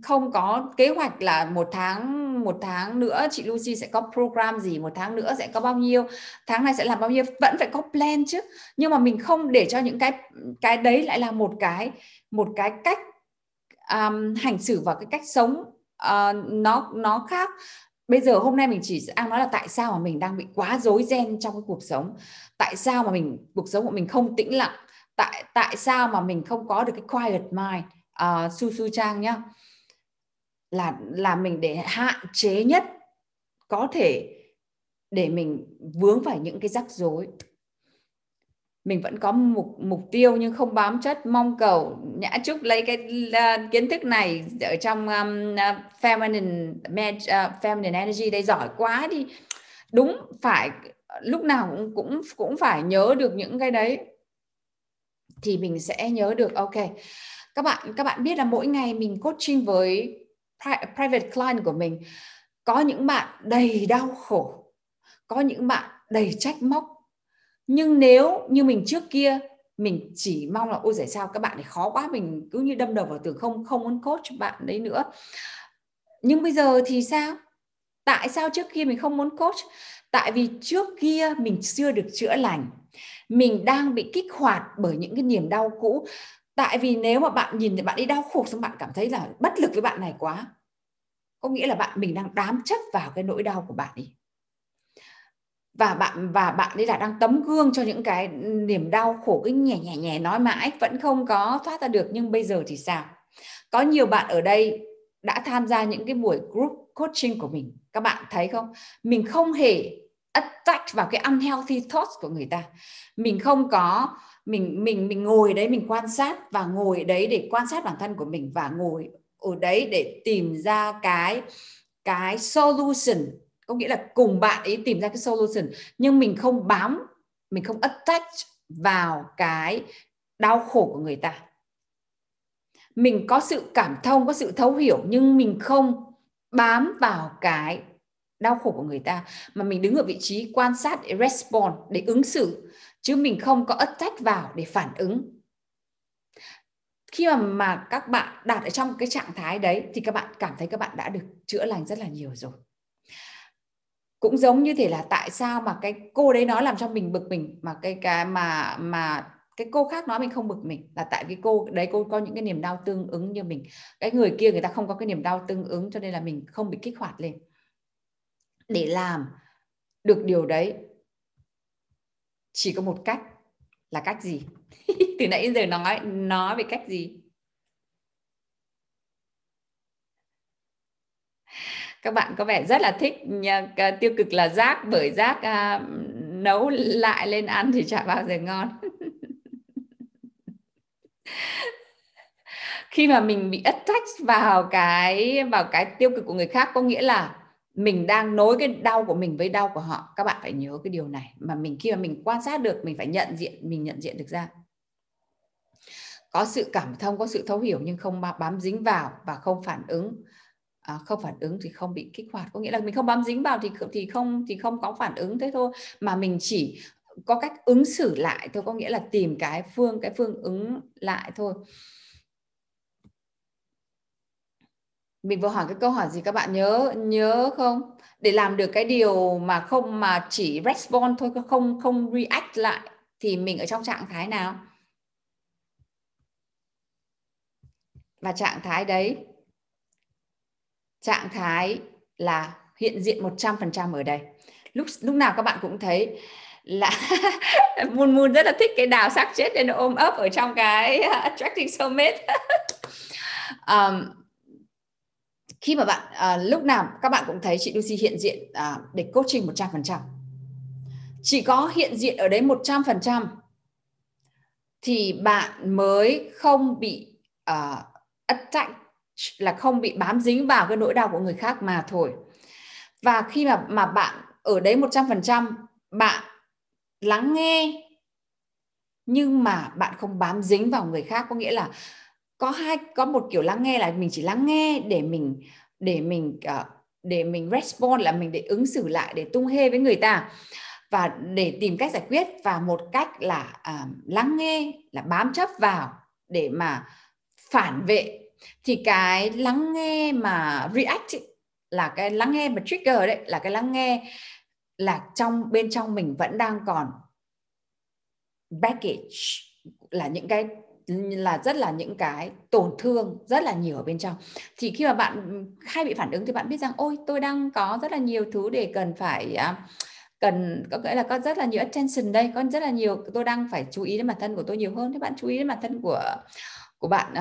không có kế hoạch là một tháng nữa chị Lucy sẽ có program gì, một tháng nữa sẽ có bao nhiêu, tháng này sẽ làm bao nhiêu, vẫn phải có plan chứ. Nhưng mà mình không để cho những cái đấy lại là một cái cách hành xử và cái cách sống nó khác. Bây giờ hôm nay mình chỉ đang nói là tại sao mà mình đang bị quá rối ren trong cái cuộc sống, tại sao mà cuộc sống của mình không tĩnh lặng, tại sao mà mình không có được cái quiet mind, Su Trang nhá, là mình để hạn chế nhất có thể để mình vướng phải những cái rắc rối. Mình vẫn có mục tiêu nhưng không bám chất mong cầu. Nhã Trúc lấy cái kiến thức này ở trong feminine energy đây, giỏi quá đi. Đúng, phải lúc nào cũng phải nhớ được những cái đấy thì mình sẽ nhớ được. Ok, các bạn biết là mỗi ngày mình coaching với private client của mình, có những bạn đầy đau khổ, có những bạn đầy trách móc. Nhưng nếu như mình trước kia mình chỉ mong là ôi giời sao các bạn này khó quá, mình cứ như đâm đầu vào tường, không muốn coach bạn đấy nữa. Nhưng bây giờ thì sao? Tại sao trước kia mình không muốn coach? Tại vì trước kia mình chưa được chữa lành. Mình đang bị kích hoạt bởi những cái niềm đau cũ. Tại vì nếu mà bạn nhìn thì bạn ấy đau khổ, xong bạn cảm thấy là bất lực với bạn này quá, có nghĩa là mình đang đám chấp vào cái nỗi đau của bạn ấy. Và bạn ấy là đang tấm gương cho những cái niềm đau khổ cứ nhẹ nói mãi vẫn không có thoát ra được. Nhưng bây giờ thì sao? Có nhiều bạn ở đây đã tham gia những cái buổi group coaching của mình. Các bạn thấy không? Mình không hề attach vào cái unhealthy thoughts của người ta. Mình không có, mình ngồi đấy mình quan sát, và ngồi đấy để quan sát bản thân của mình, và ngồi ở đấy để tìm ra cái solution. Có nghĩa là cùng bạn ấy tìm ra cái solution, nhưng mình không bám, mình không attach vào cái đau khổ của người ta. Mình có sự cảm thông, có sự thấu hiểu, nhưng mình không bám vào cái đau khổ của người ta, mà mình đứng ở vị trí quan sát để respond, để ứng xử, chứ mình không có attach vào để phản ứng. Khi mà các bạn đạt ở trong cái trạng thái đấy thì các bạn cảm thấy các bạn đã được chữa lành rất là nhiều rồi. Cũng giống như thế là tại sao mà cái cô đấy nói làm cho mình bực mình, mà cái cô khác nói mình không bực mình, là tại vì cô đấy cô có những cái niềm đau tương ứng như mình. Cái người kia người ta không có cái niềm đau tương ứng, cho nên là mình không bị kích hoạt lên. Để làm được điều đấy chỉ có một cách, là cách gì? Từ nãy đến giờ nói về cách gì? Các bạn có vẻ rất là thích tiêu cực là rác, bởi rác nấu lại lên ăn thì chả bao giờ ngon. Khi mà mình bị attach vào cái tiêu cực của người khác, có nghĩa là mình đang nối cái đau của mình với đau của họ. Các bạn phải nhớ cái điều này, mà mình khi mà mình quan sát được, mình phải nhận diện được ra. Có sự cảm thông, có sự thấu hiểu, nhưng không bám dính vào và không phản ứng. Không phản ứng thì không bị kích hoạt, có nghĩa là mình không bám dính vào thì không có phản ứng, thế thôi. Mà mình chỉ có cách ứng xử lại thôi, có nghĩa là tìm cái phương ứng lại thôi. Mình vừa hỏi cái câu hỏi gì các bạn nhớ không? Để làm được cái điều mà chỉ respond thôi, không react lại, thì mình ở trong trạng thái nào? Và trạng thái đấy, trạng thái là hiện diện 100% ở đây. Lúc nào các bạn cũng thấy là Moon rất là thích cái đào xác chết nên ôm ấp ở trong cái Attracting Soulmate. Khi mà bạn lúc nào các bạn cũng thấy chị Lucy hiện diện để coaching 100%. Chỉ có hiện diện ở đấy 100% thì bạn mới không bị attack, là không bị bám dính vào cái nỗi đau của người khác mà thôi. Và khi mà bạn ở đấy 100%, bạn lắng nghe nhưng mà bạn không bám dính vào người khác, có nghĩa là có một kiểu lắng nghe là mình chỉ lắng nghe để mình respond, là mình để ứng xử lại, để tung hê với người ta và để tìm cách giải quyết. Và một cách là lắng nghe là bám chấp vào để mà phản vệ. Thì cái lắng nghe mà react ấy, là cái lắng nghe mà trigger đấy, là cái lắng nghe là bên trong mình vẫn đang còn baggage, là những cái là rất là những cái tổn thương rất là nhiều ở bên trong. Thì khi mà bạn hay bị phản ứng thì bạn biết rằng ôi, tôi đang có rất là nhiều thứ để cần có nghĩa là có rất là nhiều attention đây, có rất là nhiều, tôi đang phải chú ý đến bản thân của tôi nhiều hơn. Thế bạn chú ý đến bản thân của bạn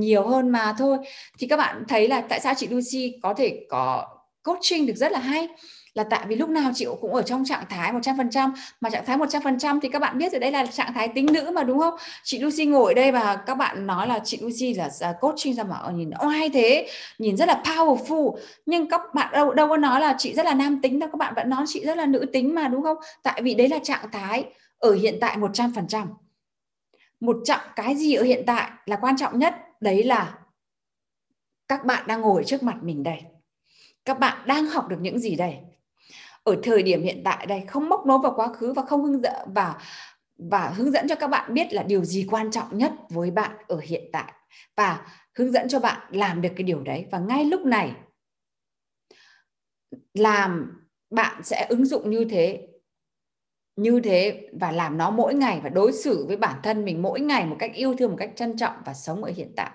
nhiều hơn mà thôi. Thì các bạn thấy là tại sao chị Lucy có thể có coaching được rất là hay, là tại vì lúc nào chị cũng ở trong trạng thái 100%. Mà trạng thái 100% thì các bạn biết rồi, đây là trạng thái tính nữ mà, đúng không? Chị Lucy ngồi đây và các bạn nói là chị Lucy là coaching ra mà nhìn oai thế, nhìn rất là powerful. Nhưng các bạn đâu có nói là chị rất là nam tính đâu, các bạn vẫn nói chị rất là nữ tính mà, đúng không? Tại vì đấy là trạng thái ở hiện tại 100%. Cái gì ở hiện tại là quan trọng nhất, đấy là các bạn đang ngồi trước mặt mình đây. Các bạn đang học được những gì đây? Ở thời điểm hiện tại đây, không móc nối vào quá khứ và không hướng dẫn cho các bạn biết là điều gì quan trọng nhất với bạn ở hiện tại, và hướng dẫn cho bạn làm được cái điều đấy. Và ngay lúc này làm, bạn sẽ ứng dụng như thế như thế và làm nó mỗi ngày và đối xử với bản thân mình mỗi ngày một cách yêu thương, một cách trân trọng và sống ở hiện tại.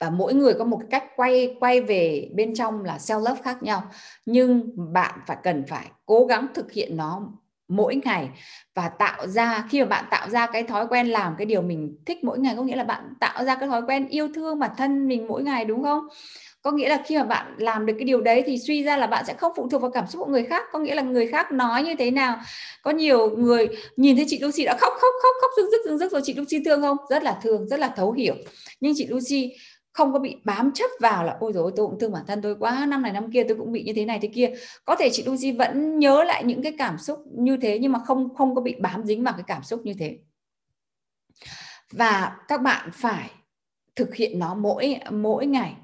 Và mỗi người có một cách quay về bên trong là self-love khác nhau, nhưng bạn cần phải cố gắng thực hiện nó mỗi ngày và tạo ra, khi mà bạn tạo ra cái thói quen làm cái điều mình thích mỗi ngày, có nghĩa là bạn tạo ra cái thói quen yêu thương bản thân mình mỗi ngày, đúng không? Có nghĩa là khi mà bạn làm được cái điều đấy thì suy ra là bạn sẽ không phụ thuộc vào cảm xúc của người khác. Có nghĩa là người khác nói như thế nào. Có nhiều người nhìn thấy chị Lucy đã khóc rưng rức rồi. Chị Lucy thương không? Rất là thương, rất là thấu hiểu. Nhưng chị Lucy không có bị bám chấp vào là ôi dồi ôi, tôi cũng thương bản thân tôi quá, năm này năm kia tôi cũng bị như thế này thế kia. Có thể chị Lucy vẫn nhớ lại những cái cảm xúc như thế nhưng mà không có bị bám dính vào cái cảm xúc như thế. Và các bạn phải thực hiện nó mỗi ngày.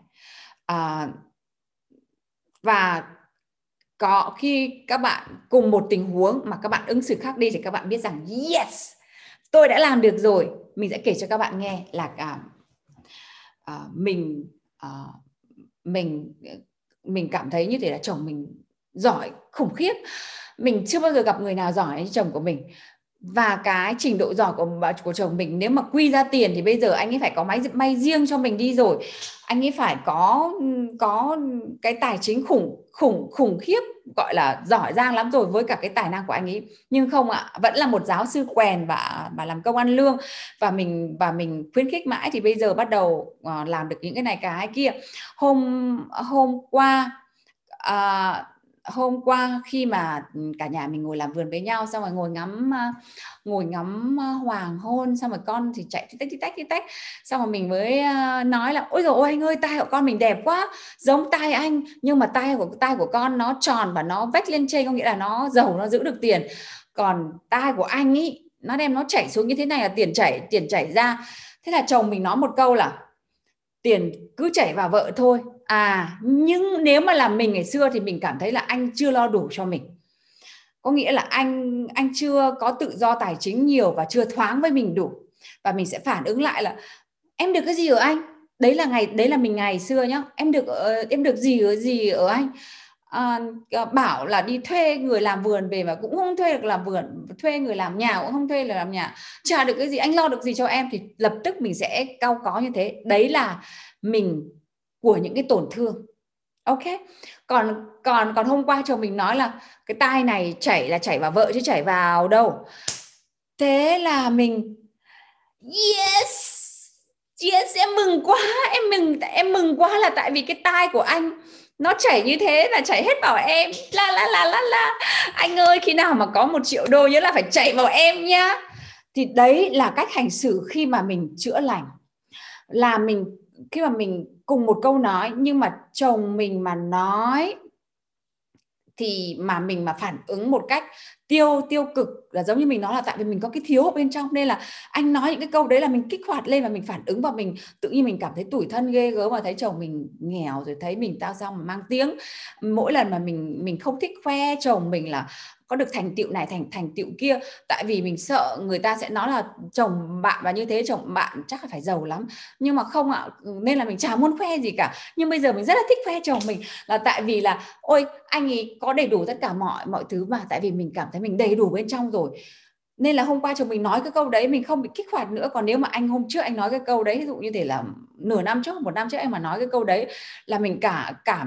Và có khi các bạn cùng một tình huống mà các bạn ứng xử khác đi thì các bạn biết rằng yes, tôi đã làm được rồi. Mình sẽ kể cho các bạn nghe là mình cảm thấy như thế là chồng mình giỏi khủng khiếp. Mình chưa bao giờ gặp người nào giỏi như chồng của mình. Và cái trình độ giỏi của chồng mình, nếu mà quy ra tiền thì bây giờ anh ấy phải có máy giặt may riêng cho mình đi rồi. Anh ấy phải có cái tài chính khủng khiếp, gọi là giỏi giang lắm rồi với cả cái tài năng của anh ấy. Nhưng không ạ, vẫn là một giáo sư quèn và làm công ăn lương. Và mình khuyến khích mãi thì bây giờ bắt đầu làm được những cái này cái kia. Hôm qua khi mà cả nhà mình ngồi làm vườn với nhau, xong rồi ngồi ngắm hoàng hôn, xong rồi con thì chạy tí tách, xong rồi mình mới nói là ôi dồi ôi anh ơi, tai của con mình đẹp quá, giống tai anh, nhưng mà tai của con nó tròn và nó vách lên trên, có nghĩa là nó giàu, nó giữ được tiền, còn tai của anh ý nó đem nó chảy xuống như thế này là tiền chảy ra. Thế là chồng mình nói một câu là tiền cứ chảy vào vợ thôi. Nhưng nếu mà là mình ngày xưa thì mình cảm thấy là anh chưa lo đủ cho mình. Có nghĩa là anh chưa có tự do tài chính nhiều và chưa thoáng với mình đủ. Và mình sẽ phản ứng lại là em được cái gì ở anh? Đấy là mình ngày xưa nhá. Em được gì ở anh? Bảo là đi thuê người làm vườn về mà cũng không thuê được làm vườn, thuê người làm nhà cũng không thuê được làm nhà, trả được cái gì, anh lo được gì cho em, thì lập tức mình sẽ cau có như thế. Đấy là mình của những cái tổn thương. Ok. Còn hôm qua chồng mình nói là cái tai này chảy là chảy vào vợ chứ chảy vào đâu. Thế là mình yes, em mừng quá là tại vì cái tai của anh nó chảy như thế là chảy hết vào em. La la la. Anh ơi, khi nào mà có 1.000.000 đô nhớ là phải chạy vào em nhá. Thì đấy là cách hành xử khi mà mình chữa lành. Là mình khi mà mình cùng một câu nói, nhưng mà chồng mình mà nói thì mà mình mà phản ứng một cách tiêu cực là giống như mình nói là tại vì mình có cái thiếu ở bên trong, nên là anh nói những cái câu đấy là mình kích hoạt lên và mình phản ứng, và mình tự nhiên mình cảm thấy tủi thân ghê gớm, mà thấy chồng mình nghèo rồi thấy mình tao sao mà mang tiếng. Mỗi lần mà mình không thích khoe chồng mình là có được thành tựu này thành tựu kia, tại vì mình sợ người ta sẽ nói là chồng bạn và như thế, chồng bạn chắc là phải giàu lắm. Nhưng mà không ạ, nên là mình chả muốn khoe gì cả. Nhưng bây giờ mình rất là thích khoe chồng mình là tại vì là ôi anh ấy có đầy đủ tất cả mọi thứ, mà tại vì mình cảm thấy mình đầy đủ bên trong rồi. Nên là hôm qua chồng mình nói cái câu đấy mình không bị kích hoạt nữa. Còn nếu mà anh hôm trước anh nói cái câu đấy, ví dụ như thế là nửa năm trước, 1 năm trước anh mà nói cái câu đấy là mình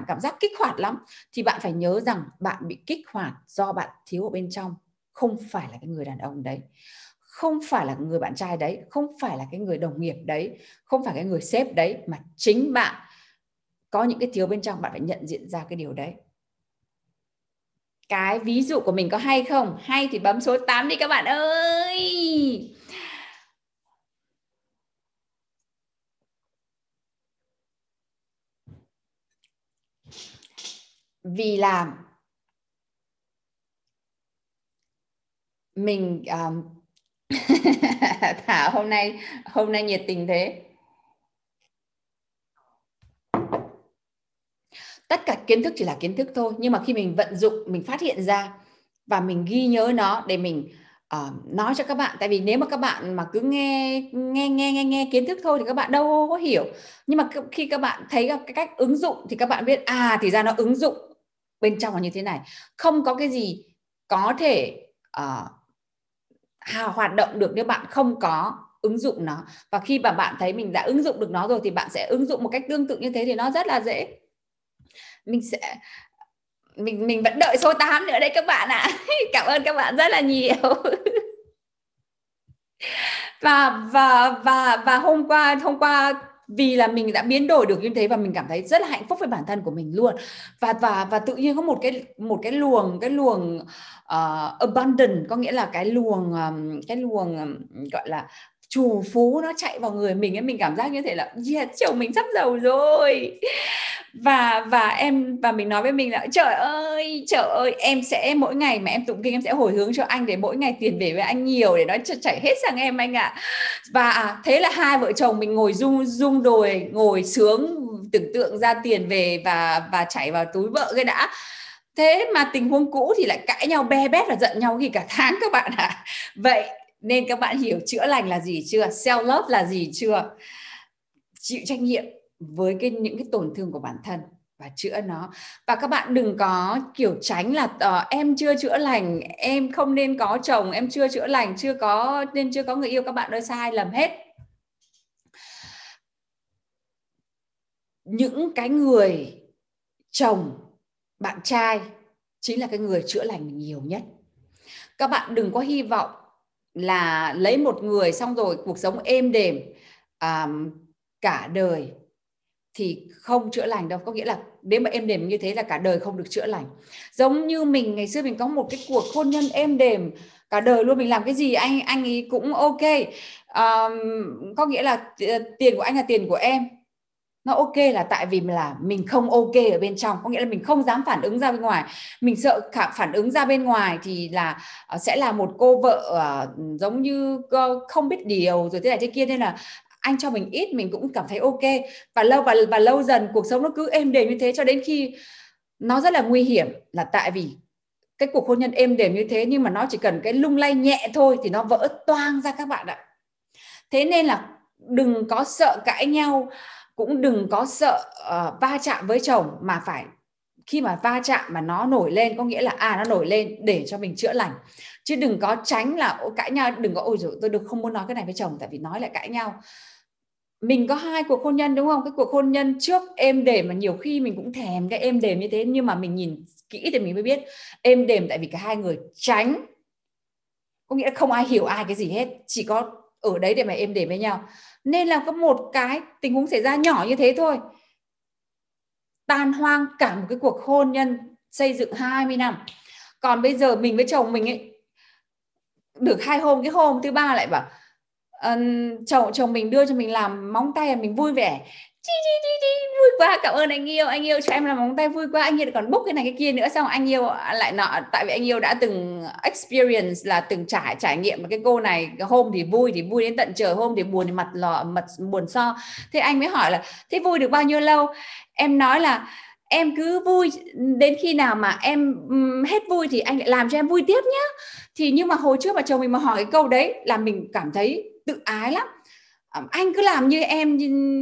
cảm giác kích hoạt lắm. Thì bạn phải nhớ rằng bạn bị kích hoạt do bạn thiếu ở bên trong, không phải là cái người đàn ông đấy, không phải là người bạn trai đấy, không phải là cái người đồng nghiệp đấy, không phải cái người sếp đấy, mà chính bạn có những cái thiếu bên trong, bạn phải nhận diện ra cái điều đấy. Cái ví dụ của mình có hay không? Hay thì bấm số 8 đi các bạn ơi. Vì là mình Thảo hôm nay nhiệt tình thế. Tất cả kiến thức chỉ là kiến thức thôi, nhưng mà khi mình vận dụng, mình phát hiện ra và mình ghi nhớ nó để mình nói cho các bạn. Tại vì nếu mà các bạn mà cứ nghe kiến thức thôi thì các bạn đâu có hiểu. Nhưng mà khi các bạn thấy cái cách ứng dụng thì các bạn biết thì ra nó ứng dụng bên trong là như thế này. Không có cái gì có thể hoạt động được nếu bạn không có ứng dụng nó. Và khi mà bạn thấy mình đã ứng dụng được nó rồi thì bạn sẽ ứng dụng một cách tương tự như thế thì nó rất là dễ. Mình vẫn đợi số 8 nữa đấy các bạn ạ. Cảm ơn các bạn rất là nhiều. Và hôm qua vì là mình đã biến đổi được như thế và mình cảm thấy rất là hạnh phúc với bản thân của mình luôn. Và tự nhiên có một cái luồng abundant, có nghĩa là cái luồng gọi là trù phú nó chạy vào người mình ấy, mình cảm giác như thế là yeah, chồng mình sắp giàu rồi. Và mình nói với mình là trời ơi, em sẽ mỗi ngày mà em tụng kinh em sẽ hồi hướng cho anh để mỗi ngày tiền về với anh nhiều, để nó chảy hết sang em anh ạ. Và thế là hai vợ chồng mình ngồi rung đồi, ngồi sướng tưởng tượng ra tiền về và chảy vào túi vợ cái đã. Thế mà tình huống cũ thì lại cãi nhau be bét và giận nhau gì cả tháng các bạn ạ. Vậy nên các bạn hiểu chữa lành là gì chưa? Self love là gì chưa? Chịu trách nhiệm với những cái tổn thương của bản thân và chữa nó. Và các bạn đừng có kiểu tránh là em chưa chữa lành, em không nên có chồng, em chưa chữa lành, chưa có người yêu. Các bạn ơi, sai lầm hết. Những cái người chồng, bạn trai chính là cái người chữa lành nhiều nhất. Các bạn đừng có hy vọng là lấy một người xong rồi cuộc sống êm đềm cả đời thì không chữa lành đâu. Có nghĩa là nếu mà êm đềm như thế là cả đời không được chữa lành. Giống như mình ngày xưa mình có một cái cuộc hôn nhân êm đềm cả đời luôn, mình làm cái gì anh ấy cũng ok, có nghĩa là tiền của anh là tiền của em, nó ok là tại vì là mình không ok ở bên trong. Có nghĩa là mình không dám phản ứng ra bên ngoài, mình sợ phản ứng ra bên ngoài thì là sẽ là một cô vợ giống như không biết điều rồi thế này thế kia, nên là anh cho mình ít mình cũng cảm thấy ok. Và lâu dần cuộc sống nó cứ êm đềm như thế cho đến khi nó rất là nguy hiểm, là tại vì cái cuộc hôn nhân êm đềm như thế nhưng mà nó chỉ cần cái lung lay nhẹ thôi thì nó vỡ toang ra các bạn ạ. Thế nên là đừng có sợ cãi nhau, cũng đừng có sợ va chạm với chồng, mà phải khi mà va chạm mà nó nổi lên, có nghĩa là nó nổi lên để cho mình chữa lành. Chứ đừng có tránh là cãi nhau, đừng có ôi giời tôi không muốn nói cái này với chồng tại vì nói lại cãi nhau. Mình có hai cuộc hôn nhân đúng không? Cái cuộc hôn nhân trước êm đềm mà nhiều khi mình cũng thèm cái êm đềm như thế, nhưng mà mình nhìn kỹ thì mình mới biết êm đềm tại vì cả hai người tránh. Có nghĩa là không ai hiểu ai cái gì hết, chỉ có ở đấy để mà êm đềm với nhau. Nên là có một cái tình huống xảy ra nhỏ như thế thôi, tan hoang cả một cái cuộc hôn nhân xây dựng 20 năm. Còn bây giờ mình với chồng mình ấy, được 2 hôm, cái hôm thứ 3 lại bảo chồng mình đưa cho mình làm móng tay, mình vui vẻ, vui quá, cảm ơn anh yêu cho em làm móng tay vui quá, anh yêu còn book cái này cái kia nữa. Xong anh yêu lại nọ, tại vì anh yêu đã từng experience, là từng trải nghiệm với cái cô này, hôm thì vui đến tận trời, hôm thì buồn thì buồn so. Thế anh mới hỏi là thế vui được bao nhiêu lâu? Em nói là em cứ vui đến khi nào mà em hết vui thì anh lại làm cho em vui tiếp nhá. Thì nhưng mà hồi trước mà chồng mình mà hỏi cái câu đấy là mình cảm thấy tự ái lắm. Anh cứ làm như em,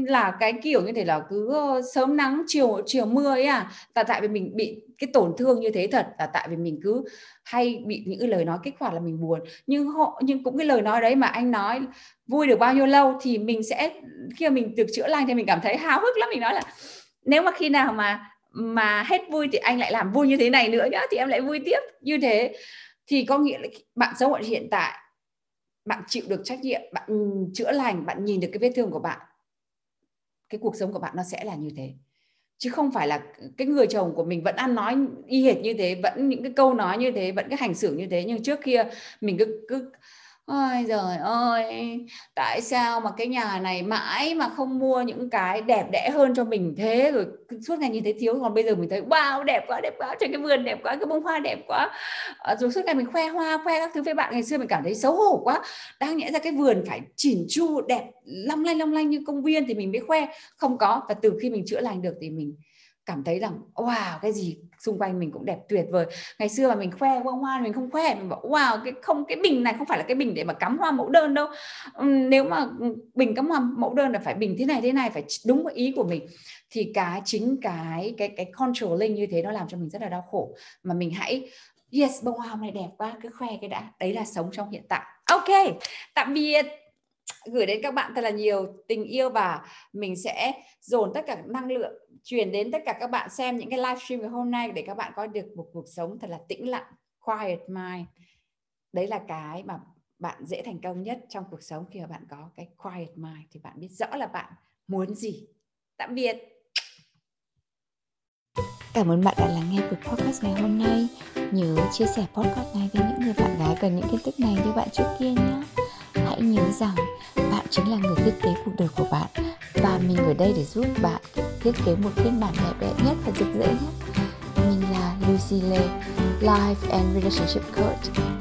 là cái kiểu như thế là cứ sớm nắng chiều mưa ấy à. Và tại vì mình bị cái tổn thương như thế thật, là tại vì mình cứ hay bị những lời nói kích hoạt là mình buồn. Nhưng cũng cái lời nói đấy mà anh nói vui được bao nhiêu lâu thì mình sẽ, khi mà mình được chữa lành thì mình cảm thấy háo hức lắm. Mình nói là nếu mà khi nào mà hết vui thì anh lại làm vui như thế này nữa nhá, thì em lại vui tiếp như thế. Thì có nghĩa là bạn xã hội hiện tại, bạn chịu được trách nhiệm, bạn chữa lành, bạn nhìn được cái vết thương của bạn, cái cuộc sống của bạn nó sẽ là như thế. Chứ không phải là cái người chồng của mình vẫn ăn nói y hệt như thế, vẫn những cái câu nói như thế, vẫn cái hành xử như thế. Nhưng trước kia mình cứ ôi giời ơi, tại sao mà cái nhà này mãi mà không mua những cái đẹp đẽ hơn cho mình thế, rồi suốt ngày nhìn thấy thiếu. Còn bây giờ mình thấy wow, đẹp quá, trên cái vườn đẹp quá, cái bông hoa đẹp quá, rồi suốt ngày mình khoe hoa, khoe các thứ với bạn. Ngày xưa mình cảm thấy xấu hổ quá, đang nhẽ ra cái vườn phải chỉn chu, đẹp long lanh như công viên thì mình mới khoe. Không có. Và từ khi mình chữa lành được thì mình cảm thấy rằng wow, cái gì xung quanh mình cũng đẹp tuyệt vời. Ngày xưa mà mình khoe bông hoa mình không khoe, mình bảo wow, cái bình này không phải là cái bình để mà cắm hoa mẫu đơn đâu. Nếu mà bình cắm hoa mẫu đơn là phải bình thế này, phải đúng cái ý của mình. Thì chính cái controlling như thế nó làm cho mình rất là đau khổ. Mà mình hãy Yes, bông hoa hồng này đẹp quá, cứ khoe cái đã. Đấy là sống trong hiện tại. Ok, tạm biệt. Gửi đến các bạn thật là nhiều tình yêu và mình sẽ dồn tất cả năng lượng truyền đến tất cả các bạn xem những cái livestream ngày hôm nay để các bạn có được một cuộc sống thật là tĩnh lặng, quiet mind. Đấy là cái mà bạn dễ thành công nhất trong cuộc sống, khi mà bạn có cái quiet mind thì bạn biết rõ là bạn muốn gì. Tạm biệt. Cảm ơn bạn đã lắng nghe buổi podcast ngày hôm nay. Nhớ chia sẻ podcast này với những người bạn gái cần những kiến thức này như bạn trước kia nhé. Hãy nhớ rằng bạn chính là người thiết kế cuộc đời của bạn và mình ở đây để giúp bạn thiết kế một phiên bản đẹp đẽ nhất và rực rỡ nhất. Mình là Lucy Lê, Life and Relationship Coach.